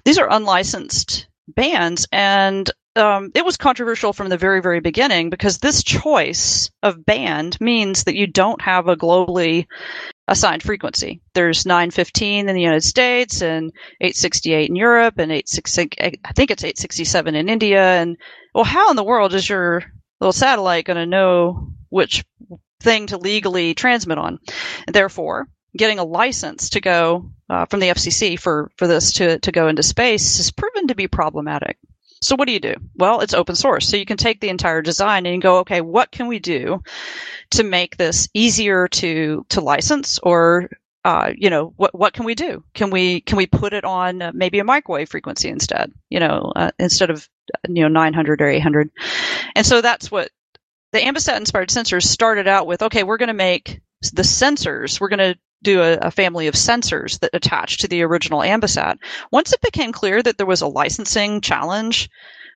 These are unlicensed bands, and um, it was controversial from the very, very beginning because this choice of band means that you don't have a globally assigned frequency. There's nine fifteen in the United States and eight sixty-eight in Europe and eight sixty-six, I think it's eight sixty-seven in India. And well, how in the world is your little satellite going to know which thing to legally transmit on? And therefore, getting a license to go uh, from the F C C for, for this to, to go into space has proven to be problematic. So what do you do? Well, it's open source. So you can take the entire design and go, okay, what can we do to make this easier to, to license? Or, uh, you know, what, what can we do? Can we, can we put it on uh, maybe a microwave frequency instead, you know, uh, instead of, you know, nine hundred or eight hundred. And so that's what the AmbaSat inspired sensors started out with. Okay, we're going to make the sensors. We're going to do a, a family of sensors that attached to the original AmbaSat. Once it became clear that there was a licensing challenge,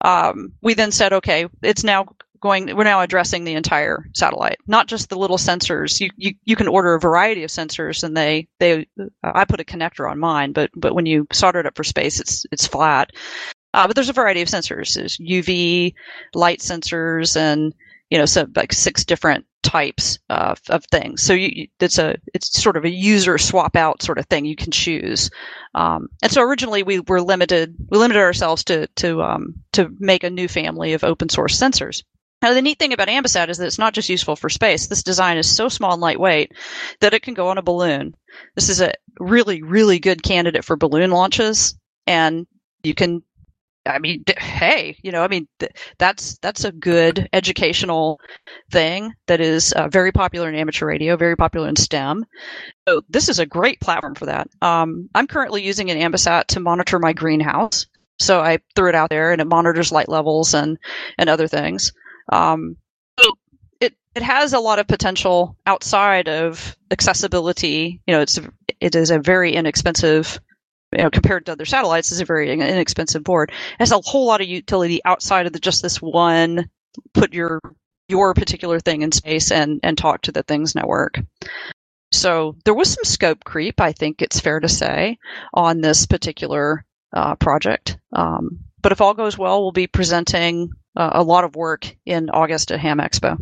um, we then said, okay, it's now going, we're now addressing the entire satellite, not just the little sensors. You, you, you can order a variety of sensors and they, they, uh, I put a connector on mine, but, but when you solder it up for space, it's, it's flat. Uh, but there's a variety of sensors. There's U V, light sensors, and, you know, so like six different types of, of things. So you, it's a, it's sort of a user swap out sort of thing you can choose. Um, and so originally we were limited, we limited ourselves to, to, um, to make a new family of open source sensors. Now, the neat thing about AmbaSat is that it's not just useful for space. This design is so small and lightweight that it can go on a balloon. This is a really, really good candidate for balloon launches. And you can, I mean, hey, you know, I mean, th- that's that's a good educational thing that is uh, very popular in amateur radio, very popular in STEM. So this is a great platform for that. Um, I'm currently using an AmbaSat to monitor my greenhouse. So I threw it out there and it monitors light levels and, and other things. Um, so it, it has a lot of potential outside of accessibility. You know, it's a, it is a very inexpensive, you know, compared to other satellites, is a very inexpensive board. It has a whole lot of utility outside of the, just this one, put your your particular thing in space and, and talk to the Things Network. So there was some scope creep, I think it's fair to say, on this particular uh, project. Um, but if all goes well, we'll be presenting uh, a lot of work in August at Ham Expo.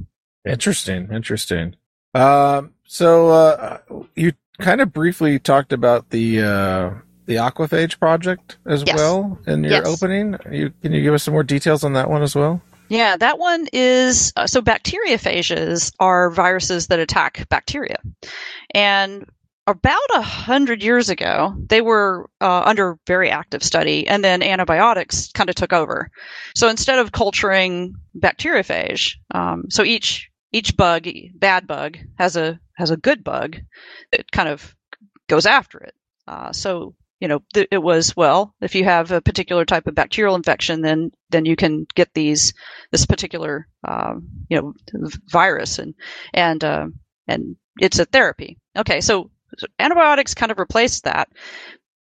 Interesting, interesting. Um, so uh, you kind of briefly talked about the... Uh... the Aquaphage project as yes. well in your yes. opening. You, can you give us some more details on that one as well? Yeah, that one is, uh, so bacteriophages are viruses that attack bacteria. And about a hundred years ago, they were uh, under very active study, and then antibiotics kind of took over. So instead of culturing bacteriophage, um, so each each bug, bad bug, has a has a good bug that kind of goes after it. Uh, so You know, th- it was, well, if you have a particular type of bacterial infection, then then you can get these this particular um, you know virus, and and uh, and it's a therapy. Okay, so, so antibiotics kind of replaced that,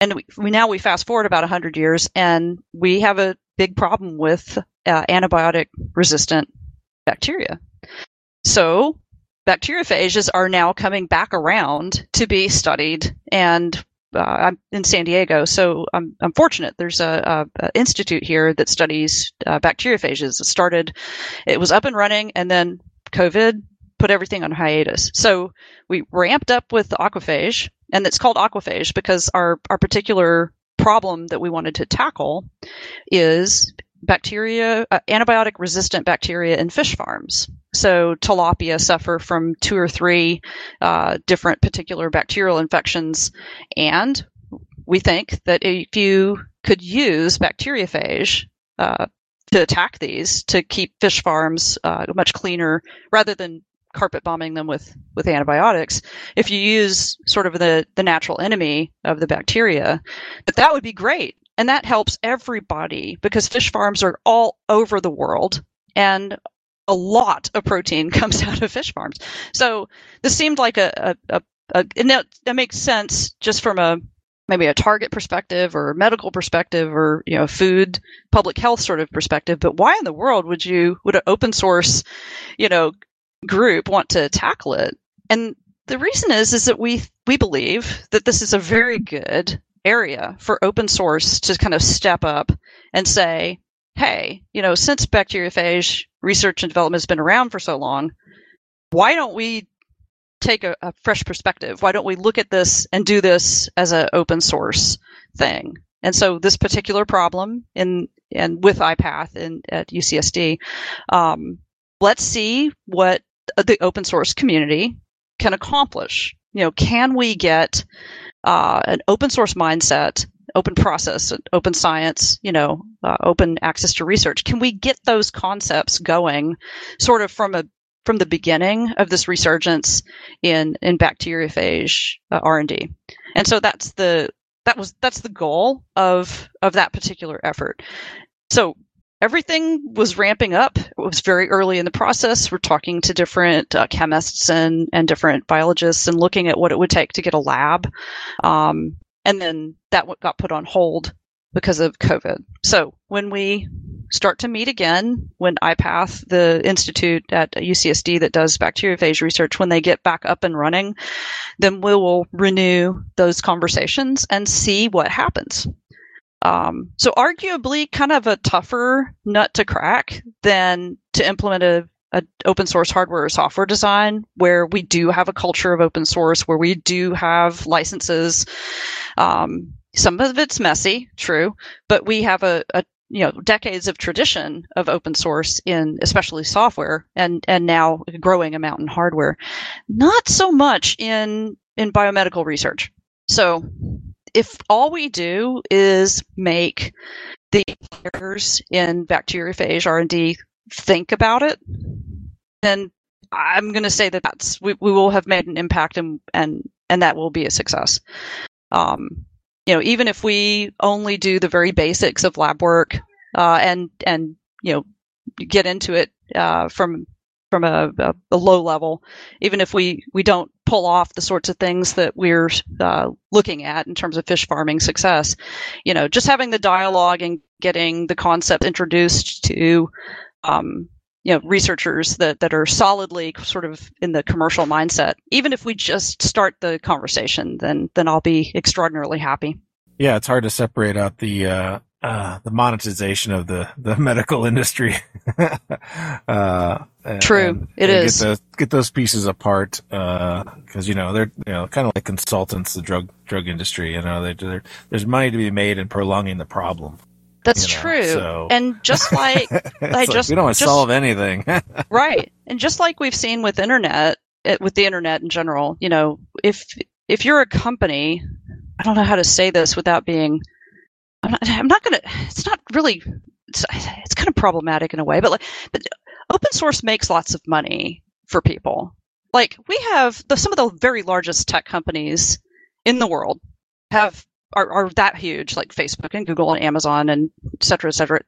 and we, we now we fast forward about a hundred years, and we have a big problem with uh, antibiotic resistant bacteria. So bacteriophages are now coming back around to be studied, and Uh, I'm in San Diego, so I'm, I'm fortunate. There's a, a, a institute here that studies uh, bacteriophages. It started, it was up and running, and then COVID put everything on hiatus. So we ramped up with the aquaphage, and it's called aquaphage because our, our particular problem that we wanted to tackle is bacteria, uh, antibiotic-resistant bacteria in fish farms. So tilapia suffer from two or three uh, different particular bacterial infections, and we think that if you could use bacteriophage uh, to attack these to keep fish farms uh, much cleaner rather than carpet bombing them with, with antibiotics, if you use sort of the, the natural enemy of the bacteria, that that would be great. And that helps everybody because fish farms are all over the world, and a lot of protein comes out of fish farms. So this seemed like a, a, a, and that, that makes sense just from a, maybe a target perspective or medical perspective or, you know, food, public health sort of perspective. But why in the world would you, would an open source, you know, group want to tackle it? And the reason is, is that we, we believe that this is a very good area for open source to kind of step up and say, hey, you know, since bacteriophage research and development has been around for so long, why don't we take a, a fresh perspective? Why don't we look at this and do this as an open source thing? And so this particular problem in and with I PATH in at U C S D, um, let's see what the open source community can accomplish. You know, can we get uh, an open source mindset, open process, open science, you know, uh, open access to research? Can we get those concepts going sort of from a from the beginning of this resurgence in in bacteriophage uh, R and D? And so that's the that was that's the goal of of that particular effort. So everything was ramping up. It was very early in the process. We're talking to different uh, chemists and and different biologists and looking at what it would take to get a lab. Um, and then that got put on hold because of COVID. So when we start to meet again, when I PATH, the institute at U C S D that does bacteriophage research, when they get back up and running, then we will renew those conversations and see what happens. Um, so arguably kind of a tougher nut to crack than to implement a, a open source hardware or software design where we do have a culture of open source, where we do have licenses. Um, some of it's messy, true, but we have a, a you know, decades of tradition of open source in especially software and, and now growing amount in hardware, not so much in, in biomedical research. So if all we do is make the players in bacteriophage R and D think about it, then I'm going to say that that's, we, we will have made an impact and, and, and that will be a success. Um, You know, even if we only do the very basics of lab work uh, and and you know get into it uh, from from a, a, a low level, even if we, we don't pull off the sorts of things that we're uh, looking at in terms of fish farming success, you know, just having the dialogue and getting the concept introduced to um, you know researchers that that are solidly sort of in the commercial mindset. Even if we just start the conversation, then then I'll be extraordinarily happy. Yeah, it's hard to separate out the uh, uh, the monetization of the, the medical industry. uh, True, and, it and is get, the, get those pieces apart because uh, you know they're you know kind of like consultants, the drug drug industry. You know, they there's money to be made in prolonging the problem. That's you know, true. So. And just like, like just, we don't want to solve anything. Right. And just like we've seen with internet, it, with the internet in general, you know, if, if you're a company, I don't know how to say this without being, I'm not, I'm not going to, it's not really, it's, it's kind of problematic in a way, but like, but open source makes lots of money for people. Like we have the, some of the very largest tech companies in the world have Are, are that huge, like Facebook and Google and Amazon and et cetera, et cetera.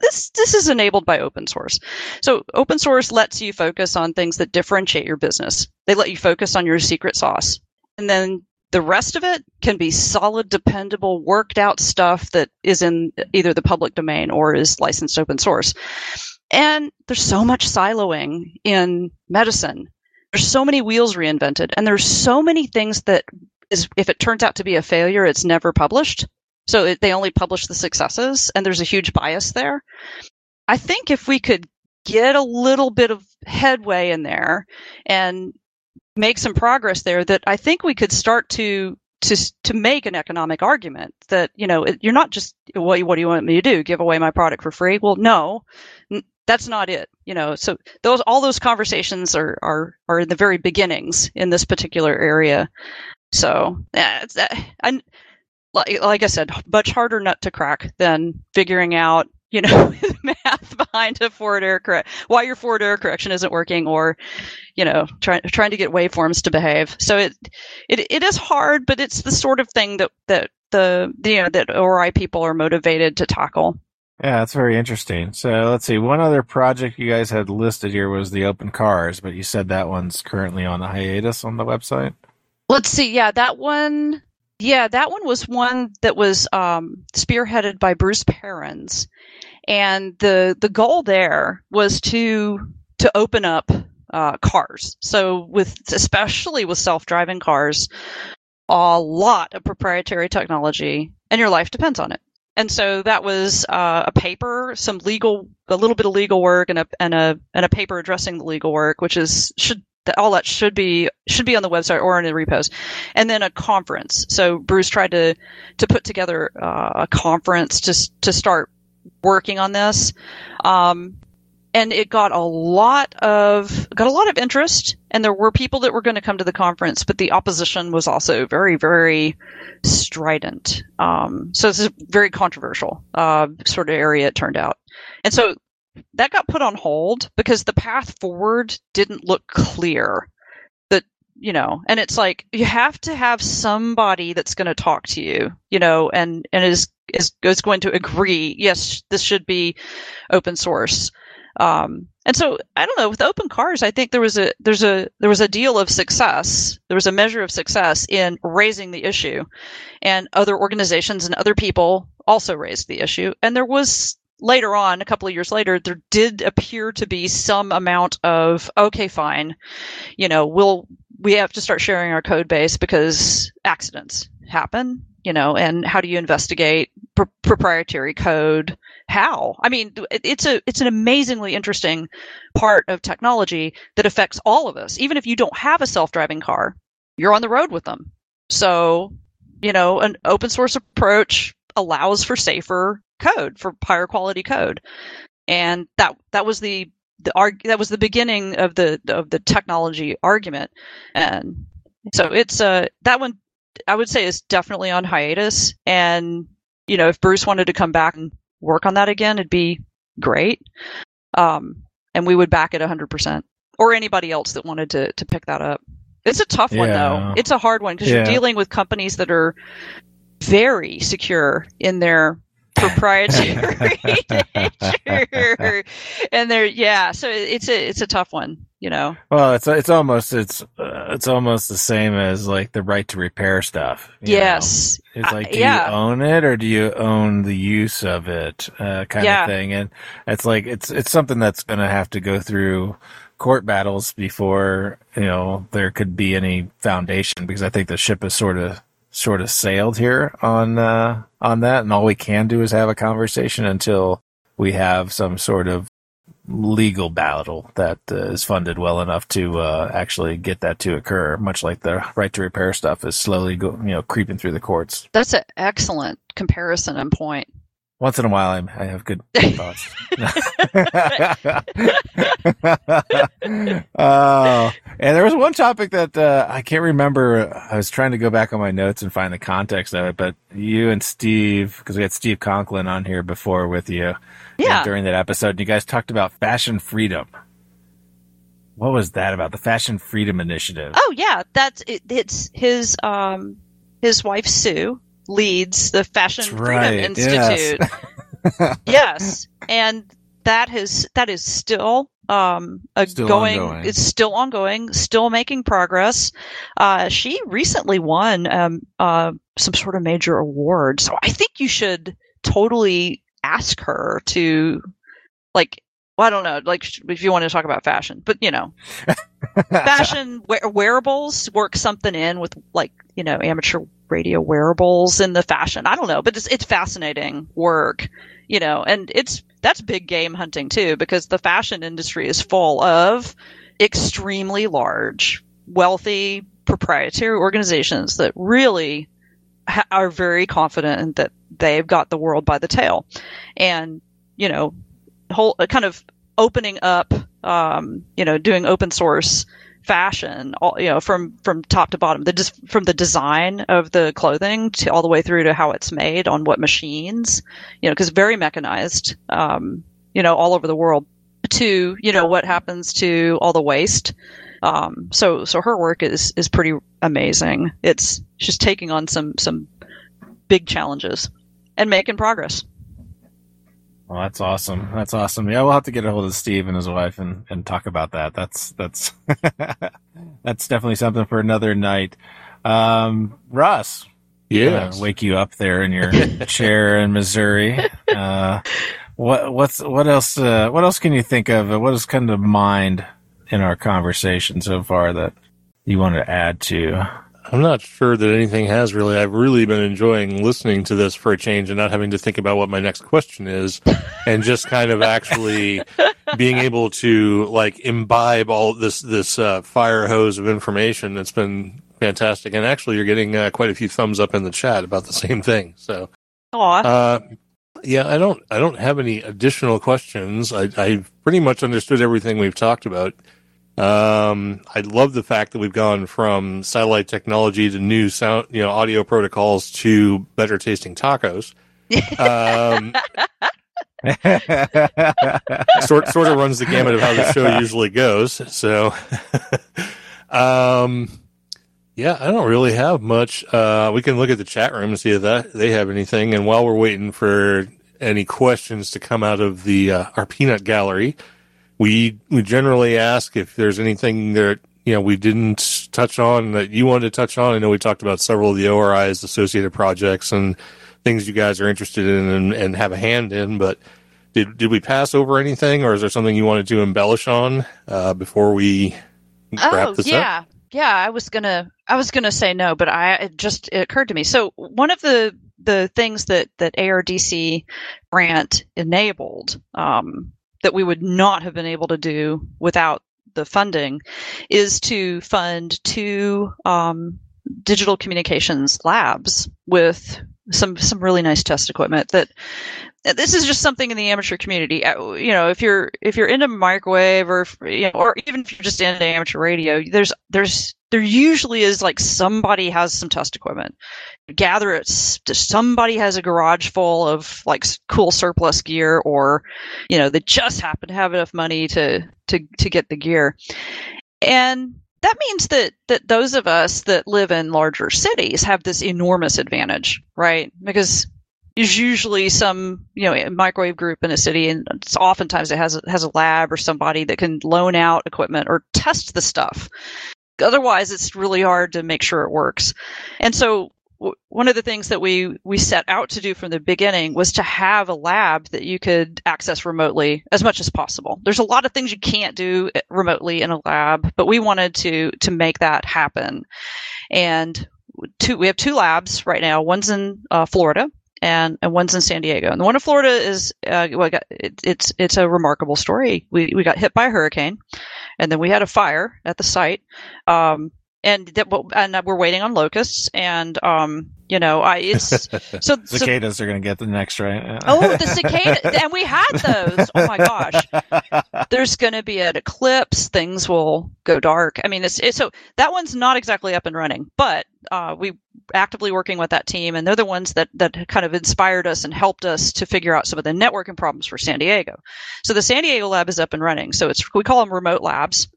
This, this is enabled by open source. So open source lets you focus on things that differentiate your business. They let you focus on your secret sauce. And then the rest of it can be solid, dependable, worked out stuff that is in either the public domain or is licensed open source. And there's so much siloing in medicine. There's so many wheels reinvented, and there's so many things that is if it turns out to be a failure, it's never published. So it, they only publish the successes, and there's a huge bias there. I think if we could get a little bit of headway in there and make some progress there, that I think we could start to to to make an economic argument that, you know, it, you're not just, well, what, what do you want me to do? Give away my product for free? Well, no. N- That's not it, you know. So those all those conversations are are are in the very beginnings in this particular area. So yeah, it's, I, like, like I said, much harder nut to crack than figuring out, you know, the math behind a forward error correct why your forward error correction isn't working, or you know, trying trying to get waveforms to behave. So it it it is hard, but it's the sort of thing that that the, the you know that O R I people are motivated to tackle. Yeah, that's very interesting. So let's see. One other project you guys had listed here was the Open Cars, but you said that one's currently on a hiatus on the website. Let's see. Yeah, that one. Yeah, that one was one that was um, spearheaded by Bruce Perens, and the the goal there was to to open up uh, cars. So with especially with self-driving cars, a lot of proprietary technology, and your life depends on it. And so that was uh, a paper, some legal, a little bit of legal work, and a and a and a paper addressing the legal work, which is should. All that should be should be on the website or in the repos, and then a conference. So Bruce tried to to put together uh, a conference to to start working on this, um, and it got a lot of got a lot of interest. And there were people that were going to come to the conference, but the opposition was also very very strident. Um, so this is a very controversial uh, sort of area it turned out, and so. That got put on hold because the path forward didn't look clear. That, you know, and it's like you have to have somebody that's going to talk to you, you know, and, and is, is, is going to agree, yes, this should be open source. Um, and so I don't know, with Open Cars, I think there was a, there's a, there was a deal of success. There was a measure of success in raising the issue, and other organizations and other people also raised the issue. And there was, later on, a couple of years later, there did appear to be some amount of, okay, fine, you know, we'll, we have to start sharing our code base because accidents happen, you know, and how do you investigate pr- proprietary code? How? I mean, it's a, it's an amazingly interesting part of technology that affects all of us. Even if you don't have a self-driving car, you're on the road with them. So, you know, an open source approach allows for safer code, for higher quality code, and that that was the the arg- that was the beginning of the of the technology argument, and so it's uh that one I would say is definitely on hiatus. And you know, if Bruce wanted to come back and work on that again, it'd be great, um, and we would back it one hundred percent, or anybody else that wanted to to pick that up. It's a tough yeah. one though. It's a hard one because yeah. you're dealing with companies that are very secure in their proprietary nature, and they're yeah. So it's a it's a tough one, you know. Well, it's it's almost it's uh, it's almost the same as like the right to repair stuff. Yes, know? It's like do uh, yeah. you own it or do you own the use of it, uh, kind yeah. of thing. And it's like it's it's something that's going to have to go through court battles before, you know, there could be any foundation, because I think the ship is sort of. sort of sailed here on uh, on that, and all we can do is have a conversation until we have some sort of legal battle that uh, is funded well enough to uh, actually get that to occur, much like the right to repair stuff is slowly go, you know, creeping through the courts. That's an excellent comparison and point. Once in a while, I'm, I have good thoughts. uh, and there was one topic that uh, I can't remember. I was trying to go back on my notes and find the context of it, but you and Steve, because we had Steve Conklin on here before with you yeah. during that episode, you guys talked about fashion freedom. What was that about? The Fashion Freedom Initiative. Oh, yeah. That's it, it's his um, his wife, Sue. Leads the Fashion That's Freedom right. Institute. Yes. yes. And that has that is still um a still going ongoing. It's still ongoing, still making progress. Uh she recently won um uh some sort of major award. So I think you should totally ask her to, like, well, I don't know, like if you want to talk about fashion, but you know, fashion we- wearables, work something in with, like, you know, amateur radio wearables in the fashion. I don't know, but it's, it's fascinating work, you know, and it's, that's big game hunting too, because the fashion industry is full of extremely large, wealthy, proprietary organizations that really ha- are very confident that they've got the world by the tail. And, you know, whole uh, kind of opening up, um, you know, doing open source fashion, all, you know, from, from top to bottom, the just des- from the design of the clothing to all the way through to how it's made on what machines, you know, because very mechanized, um, you know, all over the world, to, you know, what happens to all the waste. Um, so, so her work is, is pretty amazing. It's, she's taking on some, some big challenges and making progress. Well, that's awesome. That's awesome. Yeah, we'll have to get a hold of Steve and his wife and, and talk about that. That's that's that's definitely something for another night. Um, Russ, yeah, wake you up there in your chair in Missouri. Uh, what what's what else? Uh, what else can you think of? What has come to mind in our conversation so far that you wanted to add to? I'm not sure that anything has really. I've really been enjoying listening to this for a change and not having to think about what my next question is and just kind of actually being able to like imbibe all this, this uh, fire hose of information. That's been fantastic. And actually you're getting uh, quite a few thumbs up in the chat about the same thing. So, uh, yeah, I don't, I don't have any additional questions. I, I've pretty much understood everything we've talked about. Um, I love the fact that we've gone from satellite technology to new sound, you know, audio protocols to better tasting tacos. Um, sort sort of runs the gamut of how the show usually goes. So, um, yeah, I don't really have much. Uh, we can look at the chat room and see if that, they have anything. And while we're waiting for any questions to come out of the uh, our peanut gallery. We we generally ask if there's anything that, you know, we didn't touch on that you wanted to touch on. I know we talked about several of the O R Is, associated projects, and things you guys are interested in and, and have a hand in. But did did we pass over anything, or is there something you wanted to embellish on uh, before we wrap oh, this yeah. up? Yeah, I was gonna I was gonna say no, but I it just it occurred to me. So one of the the things that that A R D C grant enabled. Um, that we would not have been able to do without the funding is to fund two um, digital communications labs with some some really nice test equipment. That this is just something in the amateur community. You know, if you're if you're into microwave or you know, or even if you're just into amateur radio, there's there's there usually is like somebody has some test equipment. Gather it. Somebody has a garage full of like cool surplus gear, or you know, they just happen to have enough money to to to get the gear. And that means that, that those of us that live in larger cities have this enormous advantage, right? Because there's usually some, you know, microwave group in a city, and it's oftentimes it has a, has a lab or somebody that can loan out equipment or test the stuff. Otherwise, it's really hard to make sure it works. And so w- one of the things that we, we set out to do from the beginning was to have a lab that you could access remotely as much as possible. There's a lot of things you can't do remotely in a lab, but we wanted to to make that happen. And two, we have two labs right now. One's in uh, Florida. And, and one's in San Diego. And the one in Florida is, uh, well, it, it's it's a remarkable story. We we got hit by a hurricane, and then we had a fire at the site, um, and that, and we're waiting on locusts. And um, you know, I it's so cicadas so, are going to get the next right. Oh, the cicadas, and we had those. Oh my gosh, there's going to be an eclipse. Things will go dark. I mean, it's, it's so that one's not exactly up and running, but uh, we. actively working with that team, and they're the ones that that kind of inspired us and helped us to figure out some of the networking problems for San Diego. So the San Diego lab is up and running. So it's we call them remote labs,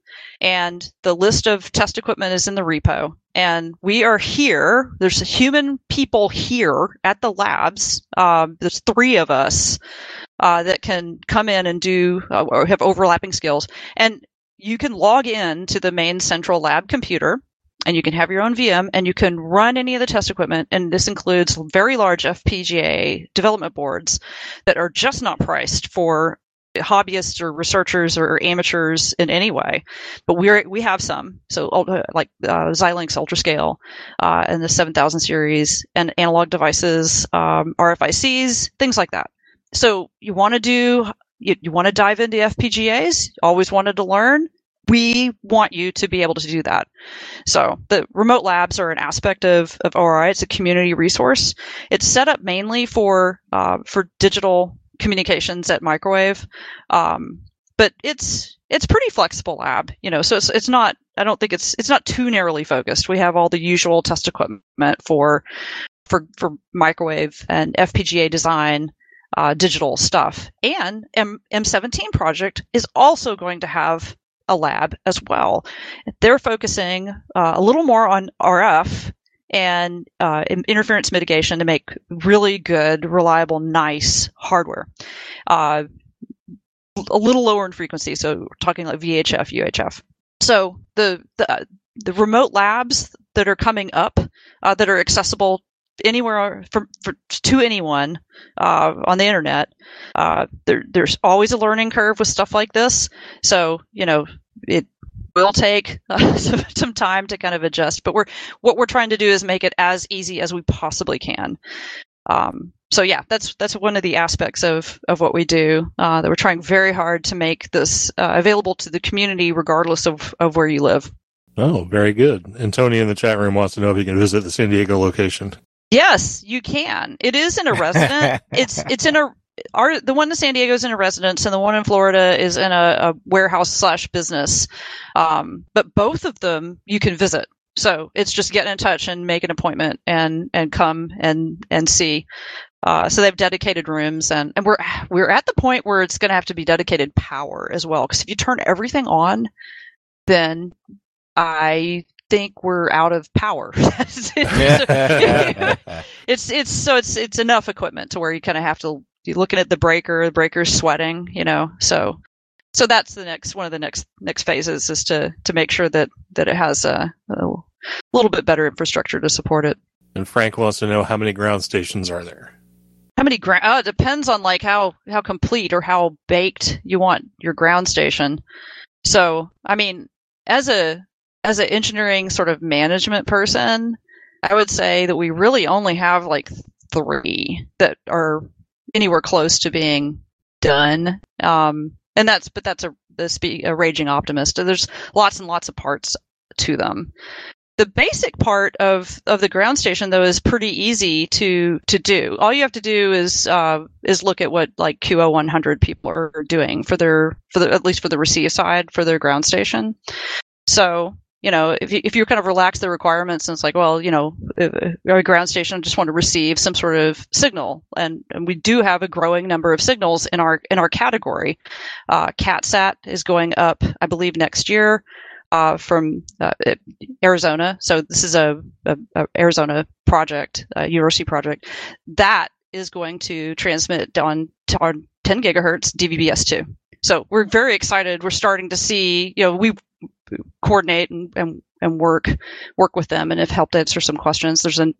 and the list of test equipment is in the repo. And we are here. There's human people here at the labs. Um, there's three of us uh, that can come in and do uh, or have overlapping skills. And you can log in to the main central lab computer. And you can have your own V M, and you can run any of the test equipment. And this includes very large F P G A development boards that are just not priced for hobbyists or researchers or amateurs in any way. But we we have some, so like uh, Xilinx UltraScale uh, and the seven thousand series and analog devices, um, R F I Cs, things like that. So you want to do, you, you want to dive into F P G As, always wanted to learn. We want you to be able to do that. So the remote labs are an aspect of, of O R I. It's a community resource. It's set up mainly for uh, for digital communications at microwave, um, but it's it's pretty flexible lab. You know, so it's it's not. I don't think it's it's not too narrowly focused. We have all the usual test equipment for for for microwave and F P G A design. Uh, digital stuff, and M- M17 project is also going to have a lab as well. They're focusing uh, a little more on R F and uh, interference mitigation to make really good, reliable, nice hardware. Uh, a little lower in frequency, so we're talking like V H F, U H F. So the the, the remote labs that are coming up uh, that are accessible anywhere from for, to anyone uh, on the internet, uh, there, there's always a learning curve with stuff like this. So you know it will take uh, some time to kind of adjust. But we're what we're trying to do is make it as easy as we possibly can. Um, so yeah, that's that's one of the aspects of of what we do uh, that we're trying very hard to make this uh, available to the community, regardless of of where you live. Oh, very good. And Tony in the chat room wants to know if you can visit the San Diego location. Yes, you can. It is in a residence. it's it's in a our the one in San Diego is in a residence, and the one in Florida is in a, a warehouse slash business. Um, but both of them you can visit. So it's just getting in touch and make an appointment and and come and and see. Uh, so they have dedicated rooms, and, and we're we're at the point where it's going to have to be dedicated power as well. Because if you turn everything on, then I think we're out of power. it's it's so it's it's enough equipment to where you kind of have to be looking at the breaker. The breaker's sweating, you know. So so that's the next one of the next next phases is to to make sure that that it has a, a little bit better infrastructure to support it. And Frank wants to know how many ground stations are there. How many ground? Oh, it depends on like how how complete or how baked you want your ground station. So I mean, as a As an engineering sort of management person, I would say that we really only have like three that are anywhere close to being done. Um, and that's, but that's a, a, a raging optimist. There's lots and lots of parts to them. The basic part of, of the ground station though is pretty easy to, to do. All you have to do is uh, is look at what like Q O one hundred people are doing for their for the, at least for the receive side for their ground station. So. You know, if you, if you kind of relax the requirements and it's like, well, you know, our ground station just want to receive some sort of signal. And, and we do have a growing number of signals in our in our category. Uh, CatSat is going up, I believe, next year uh, from uh, Arizona. So this is a, a, a Arizona project, a university project. That is going to transmit on, on ten gigahertz D V B S two. So we're very excited. We're starting to see, you know, we coordinate and, and, and work work with them and have helped answer some questions. There's an,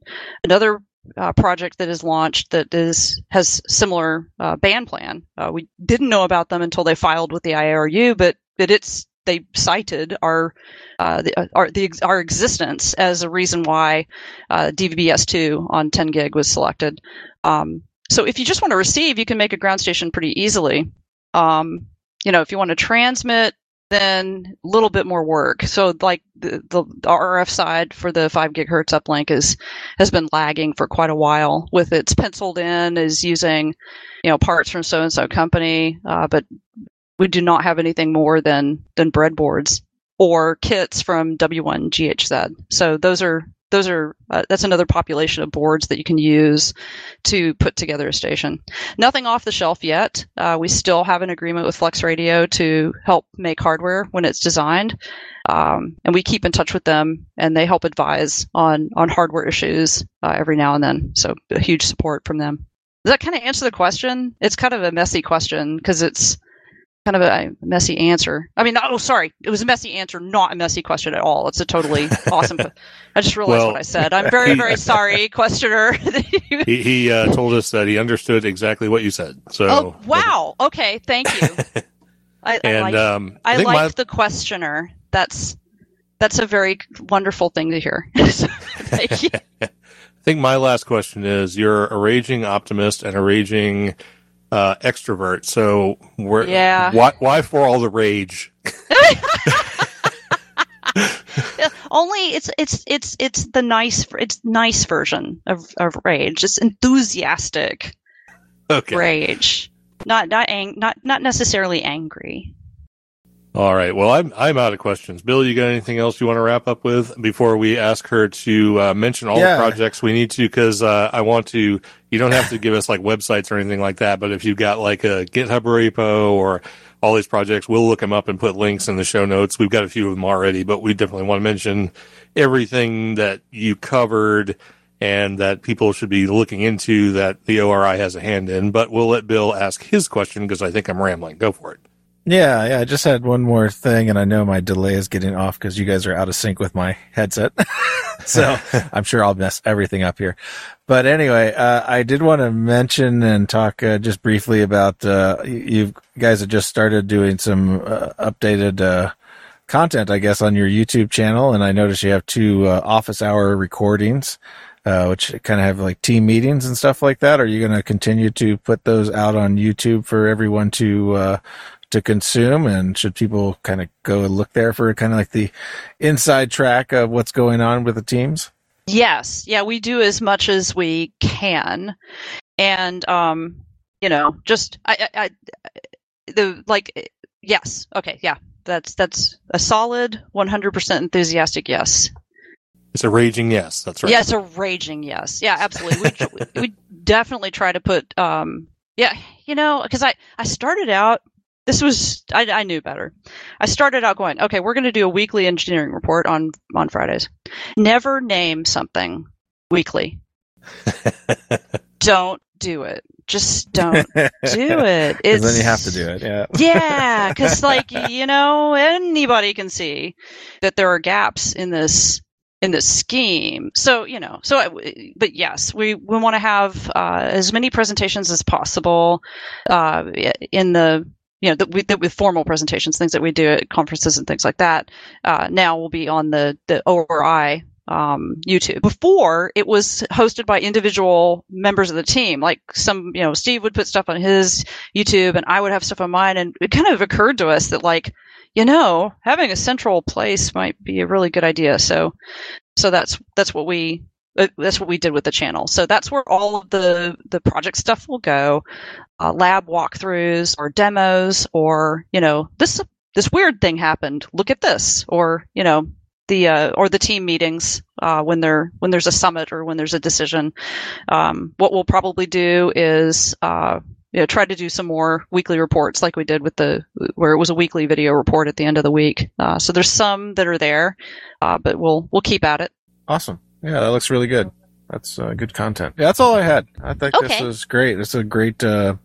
another uh, project that is launched that is has similar uh, band plan. Uh, we didn't know about them until they filed with the I R U, but but it's they cited our uh, the, our the, our existence as a reason why uh, D V B S two on ten gig was selected. Um, so if you just want to receive, you can make a ground station pretty easily. Um, you know, if you want to transmit, then a little bit more work. So like the, the R F side for the five gigahertz uplink is, has been lagging for quite a while with it's penciled in is using, you know, parts from so-and-so company. Uh, but we do not have anything more than, than breadboards or kits from W one G H Z. So those are, those are, uh, that's another population of boards that you can use to put together a station. Nothing off the shelf yet. Uh, we still have an agreement with Flex Radio to help make hardware when it's designed. Um, and we keep in touch with them and they help advise on, on hardware issues uh, every now and then. So a huge support from them. Does that kind of answer the question? It's kind of a messy question because it's kind of a messy answer. I mean, oh, sorry. It was a messy answer, not a messy question at all. It's a totally awesome. I just realized well, what I said. I'm very, he, very sorry, questioner. he he uh, told us that he understood exactly what you said. So, oh, wow. Okay. Thank you. I, and, I like, um, I I like my... the questioner. That's, that's a very wonderful thing to hear. So, thank you. I think my last question is you're a raging optimist and a raging Uh, extrovert. So we're, yeah. why, why for all the rage? Only it's, it's, it's, it's the nice, it's nice version of, of rage. It's enthusiastic okay. rage, not, not, ang- not, not necessarily angry. All right. Well, I'm, I'm out of questions. Bill, you got anything else you want to wrap up with before we ask her to uh, mention all yeah. the projects we need to? Cause uh, I want to, you don't have to give us like websites or anything like that, but if you've got like a GitHub repo or all these projects. We'll look them up and put links in the show notes. We've got a few of them already, but we definitely want to mention everything that you covered and that people should be looking into that the O R I has a hand in. But we'll let Bill ask his question because I think I'm rambling. Go for it. Yeah, yeah. I just had one more thing, and I know my delay is getting off because you guys are out of sync with my headset. So I'm sure I'll mess everything up here. But anyway, uh, I did want to mention and talk uh, just briefly about uh, you guys have just started doing some uh, updated uh, content, I guess, on your YouTube channel. And I noticed you have two uh, office hour recordings, uh, which kind of have like team meetings and stuff like that. Are you going to continue to put those out on YouTube for everyone to uh to consume, and should people kind of go and look there for kind of like the inside track of what's going on with the teams? Yes. Yeah, we do as much as we can. And, um, you know, just, I, I, I the, like, yes. Okay. Yeah. That's, that's a solid one hundred percent enthusiastic yes. It's a raging yes. That's right. Yeah. It's a raging yes. Yeah, absolutely. We, we definitely try to put, um, yeah, you know, cause I, I started out, This was, I, I knew better. I started out going, okay, we're going to do a weekly engineering report on, on Fridays. Never name something weekly. Don't do it. Just don't do it. It's, then you have to do it. Yeah. Yeah. Because, like, you know, anybody can see that there are gaps in this, in this scheme. So, you know, so, I, but yes, we, we want to have uh, as many presentations as possible uh, in the, you know, that we, that with formal presentations, things that we do at conferences and things like that, uh, now will be on the, the O R I, um, YouTube. Before, it was hosted by individual members of the team. Like some, you know, Steve would put stuff on his YouTube and I would have stuff on mine. And it kind of occurred to us that, like, you know, having a central place might be a really good idea. So, so that's, that's what we, Uh, that's what we did with the channel. So that's where all of the, the project stuff will go, uh, lab walkthroughs or demos, or, you know, this this weird thing happened. Look at this, or, you know, the uh, or the team meetings uh, when there when there's a summit or when there's a decision. Um, what we'll probably do is uh, you know, try to do some more weekly reports, like we did with the where it was a weekly video report at the end of the week. Uh, so there's some that are there, uh, but we'll we'll keep at it. Awesome. Yeah, that looks really good. That's uh, good content. Yeah, that's all I had. I think okay. This is great. This is a great, uh,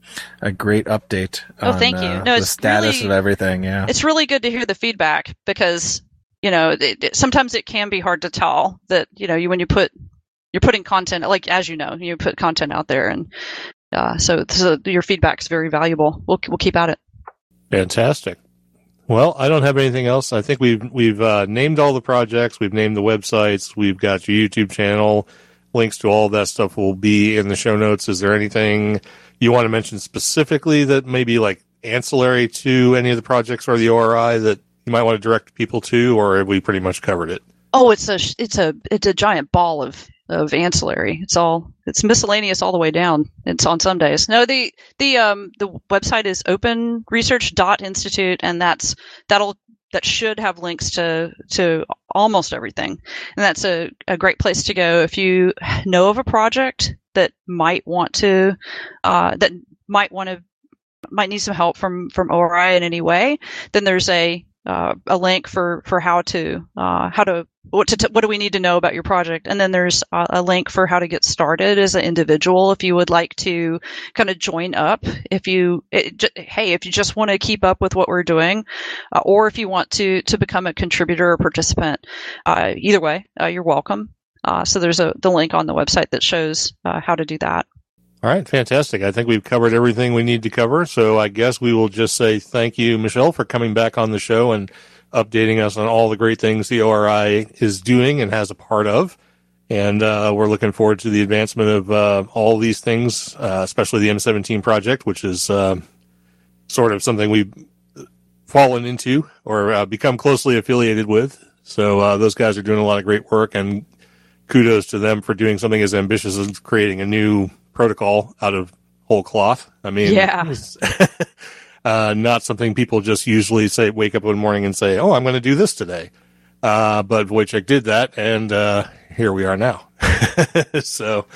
a great update. Oh, on, thank you. Uh, no, the it's status really, of everything. Yeah, it's really good to hear the feedback because, you know, it, it, sometimes it can be hard to tell that, you know, you when you put you're putting content, like, as you know, you put content out there, and uh, so, so your feedback's very valuable. We'll we'll keep at it. Fantastic. Well, I don't have anything else. I think we've we've uh, named all the projects. We've named the websites. We've got your YouTube channel. Links to all of that stuff will be in the show notes. Is there anything you want to mention specifically that maybe like ancillary to any of the projects or the O R I that you might want to direct people to, or have we pretty much covered it? Oh, it's a it's a it's a giant ball of of ancillary. It's all it's miscellaneous all the way down. It's on some days. No, the the um the website is open research dot institute, and that's that'll that should have links to to almost everything. And that's a, a great place to go if you know of a project that might want to uh that might want to might need some help from from O R I in any way. Then there's a Uh, a link for, for how to uh, how to what to t- what do we need to know about your project, and then there's a, a link for how to get started as an individual if you would like to kind of join up. If you it, j- hey if you just want to keep up with what we're doing, uh, or if you want to to become a contributor or participant, uh, either way uh, you're welcome. Uh, so there's a the link on the website that shows uh, how to do that. All right, fantastic. I think we've covered everything we need to cover, so I guess we will just say thank you, Michelle, for coming back on the show and updating us on all the great things the O R I is doing and has a part of, and uh, we're looking forward to the advancement of uh, all these things, uh, especially the M seventeen project, which is uh, sort of something we've fallen into or uh, become closely affiliated with, so uh, those guys are doing a lot of great work, and kudos to them for doing something as ambitious as creating a new protocol out of whole cloth. I mean, yeah. uh, not something people just usually say, wake up one morning and say, oh, I'm going to do this today. Uh, but Wojciech did that, and uh, here we are now. so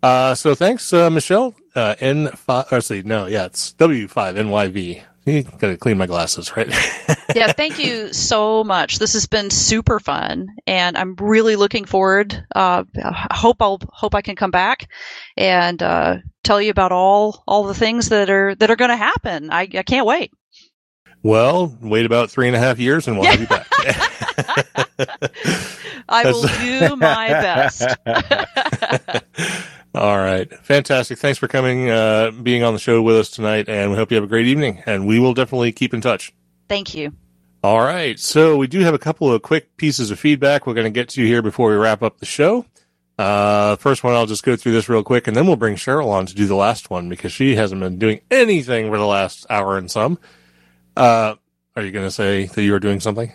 uh, so thanks, uh, Michelle. Uh, N five, or see, no, yeah, it's W five N Y V. Gotta clean my glasses, right? Yeah, thank you so much. This has been super fun, and I'm really looking forward. Uh, I hope I'll hope I can come back and uh, tell you about all all the things that are that are going to happen. I, I can't wait. Well, wait about three and a half years, and we'll yeah. have you back. I will do my best. All right. Fantastic. Thanks for coming, uh, being on the show with us tonight, and we hope you have a great evening, and we will definitely keep in touch. Thank you. All right. So we do have a couple of quick pieces of feedback we're going to get to here before we wrap up the show. Uh, first one, I'll just go through this real quick, and then we'll bring Cheryl on to do the last one because she hasn't been doing anything for the last hour and some. Uh, are you going to say that you were doing something?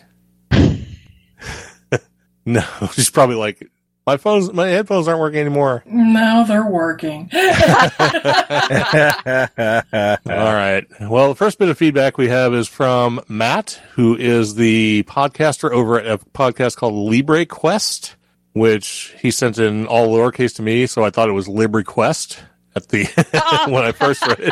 No, she's probably like, My phones, my headphones aren't working anymore. No, they're working. All right. Well, the first bit of feedback we have is from Matt, who is the podcaster over at a podcast called LibreQuest, which he sent in all lowercase to me, so I thought it was LibreQuest at the when I first read it.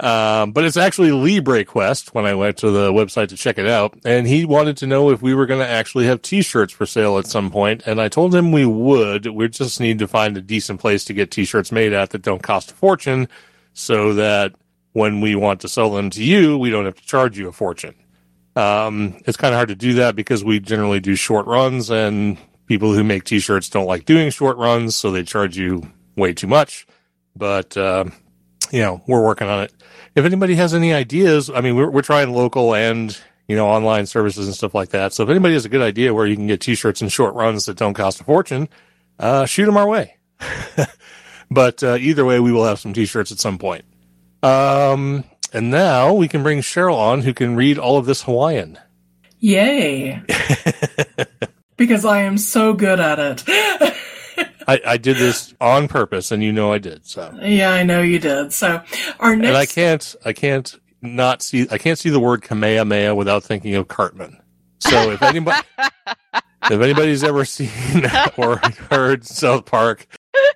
Um, but it's actually LibreQuest when I went to the website to check it out. And he wanted to know if we were going to actually have T-shirts for sale at some point. And I told him we would. We just need to find a decent place to get T-shirts made at that don't cost a fortune so that when we want to sell them to you, we don't have to charge you a fortune. Um, it's kind of hard to do that because we generally do short runs, and people who make T-shirts don't like doing short runs, so they charge you way too much. But, uh, you know, we're working on it. If anybody has any ideas, I mean, we're, we're trying local and, you know, online services and stuff like that. So if anybody has a good idea where you can get T-shirts and short runs that don't cost a fortune, uh, shoot them our way. But uh, either way, we will have some T-shirts at some point. Um, and now we can bring Cheryl on, who can read all of this Hawaiian. Yay. Because I am so good at it. I, I did this on purpose, and you know I did. So yeah, I know you did. So our next, and I can't, I can't not see, I can't see the word Kamehameha without thinking of Cartman. So if anybody, if anybody's ever seen or heard South Park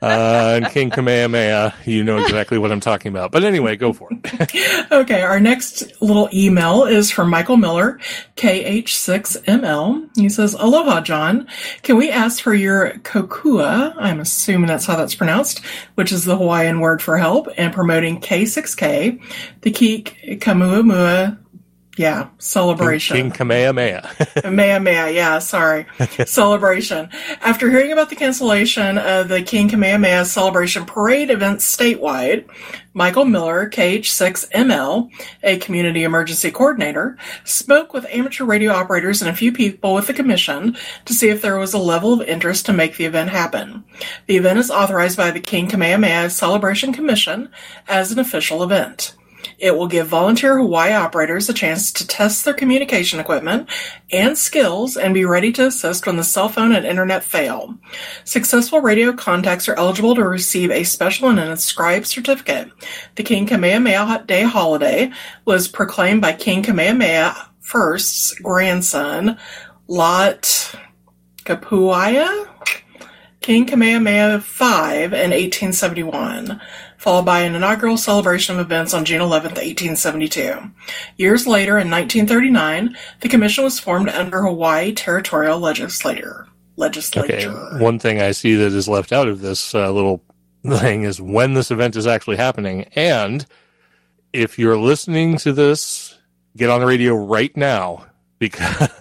uh, and King Kamehameha, you know exactly what I'm talking about. But anyway, go for it. Okay, our next little email is from Michael Miller, K H six M L. He says, "Aloha, John. Can we ask for your kokua, I'm assuming that's how that's pronounced, which is the Hawaiian word for help, and promoting K six K, the Kik Kamuamua, yeah, celebration. King Kamehameha. Kamehameha, yeah, sorry. Celebration. After hearing about the cancellation of the King Kamehameha Celebration Parade events statewide, Michael Miller, K H six M L, a community emergency coordinator, spoke with amateur radio operators and a few people with the commission to see if there was a level of interest to make the event happen. The event is authorized by the King Kamehameha Celebration Commission as an official event. It will give volunteer Hawaii operators a chance to test their communication equipment and skills and be ready to assist when the cell phone and internet fail. Successful radio contacts are eligible to receive a special and an inscribed certificate. The King Kamehameha Day holiday was proclaimed by King Kamehameha I's grandson, Lot Kapuaya, King Kamehameha V, in eighteen seventy-one. Followed by an inaugural celebration of events on June eleventh, eighteen seventy-two. Years later, in nineteen thirty-nine, the commission was formed under Hawaii Territorial Legislature. Legislature. Okay. One thing I see that is left out of this uh, little thing is when this event is actually happening. And if you're listening to this, get on the radio right now, because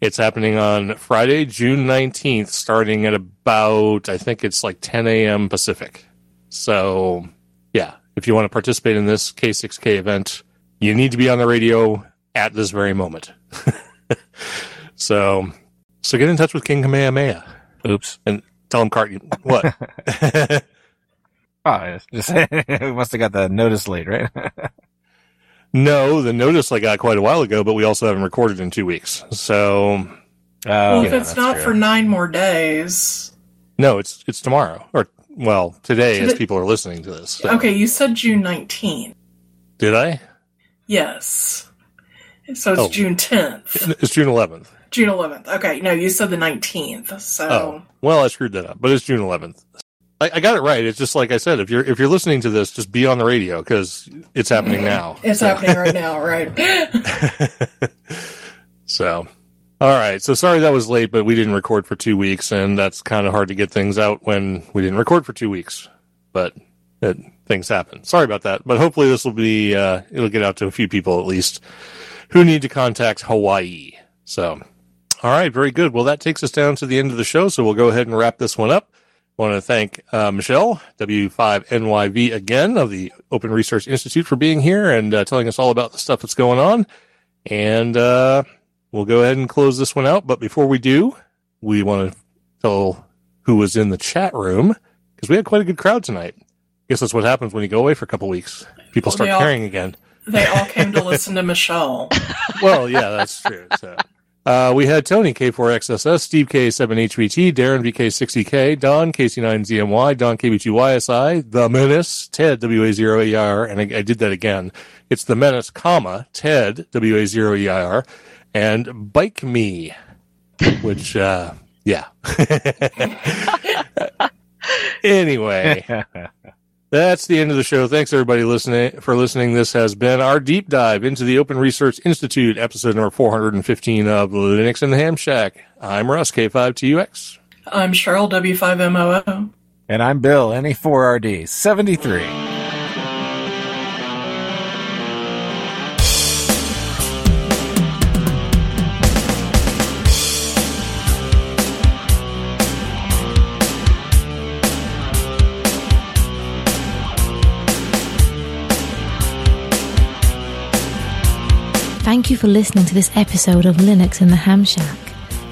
it's happening on Friday, June nineteenth, starting at about, I think it's like ten a.m. Pacific. So, yeah, if you want to participate in this K six K event, you need to be on the radio at this very moment. so, so get in touch with King Kamehameha. Oops. And tell him, Cartman, what? Oh, just, we must have got the notice late, right? No, the notice I got quite a while ago, but we also haven't recorded in two weeks. So, well, if yeah, it's not true. For nine more days. No, it's it's tomorrow, or Well, today, Should as it, people are listening to this. So. Okay, you said June nineteenth. Did I? Yes. So it's oh. June tenth. It's June eleventh. June eleventh. Okay, no, you said the nineteenth. So. Oh, well, I screwed that up, but it's June eleventh. I, I got it right. It's just like I said, if you're if you're listening to this, just be on the radio because it's happening now. It's yeah. happening right now, right? So, all right. So sorry that was late, but we didn't record for two weeks, and that's kind of hard to get things out when we didn't record for two weeks. But it, things happen. Sorry about that. But hopefully this will be uh, it'll get out to a few people at least who need to contact Hawaii. So, all right, very good. Well, that takes us down to the end of the show. So we'll go ahead and wrap this one up. I want to thank uh, Michelle, W five N Y V, again, of the Open Research Institute for being here and uh, telling us all about the stuff that's going on. And uh, we'll go ahead and close this one out. But before we do, we want to tell who was in the chat room because we had quite a good crowd tonight. I guess that's what happens when you go away for a couple weeks. People well, start all, caring again. They all came to listen to Michelle. Well, yeah, that's true. So. Uh, we had Tony, K four X S S, Steve, K seven H V T, Darren, V K sixty K, Don, K C nine Z M Y, Don, K B two Y S I, The Menace, Ted, W A zero E I R, and I, I did that again. It's The Menace, comma, Ted, W A zero E I R, and Bike Me, which, uh, yeah. Anyway, that's the end of the show. Thanks, everybody, listening for listening. This has been our deep dive into the Open Research Institute, episode number four hundred fifteen of Linux in the Ham Shack. I'm Russ, K five T U X. I'm Cheryl, W five M O O. And I'm Bill, N E four R D, seventy-three. Thank you for listening to this episode of Linux in the Ham Shack.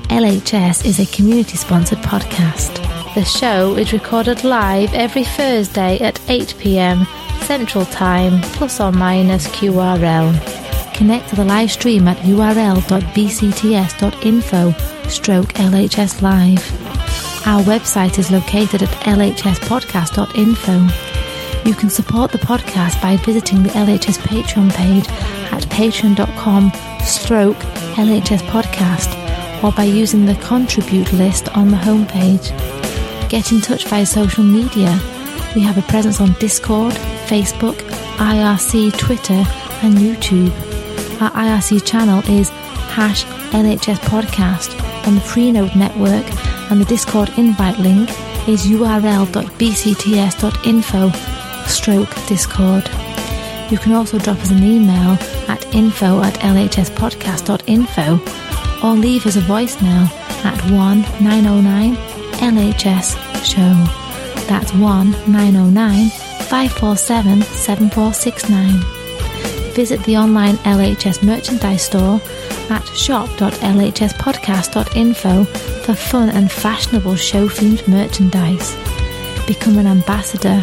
L H S is a community-sponsored podcast. The show is recorded live every Thursday at eight p.m. Central Time, plus or minus Q R L. Connect to the live stream at url.bcts.info stroke LHS live. Our website is located at l h s podcast dot info. You can support the podcast by visiting the L H S Patreon page at patreon.com stroke LHS podcast or by using the contribute list on the homepage. Get in touch via social media. We have a presence on Discord, Facebook, I R C, Twitter and YouTube. Our I R C channel is hash L H S podcast on the Freenode network and the Discord invite link is url.bcts.info stroke discord. You can also drop us an email at info at lhspodcast.info or leave us a voicemail at one nine zero nine L H S show. That's one nine zero nine five four seven seven four six nine. Visit the online L H S merchandise store at shop.l h s podcast dot info for fun and fashionable show themed merchandise. Become an ambassador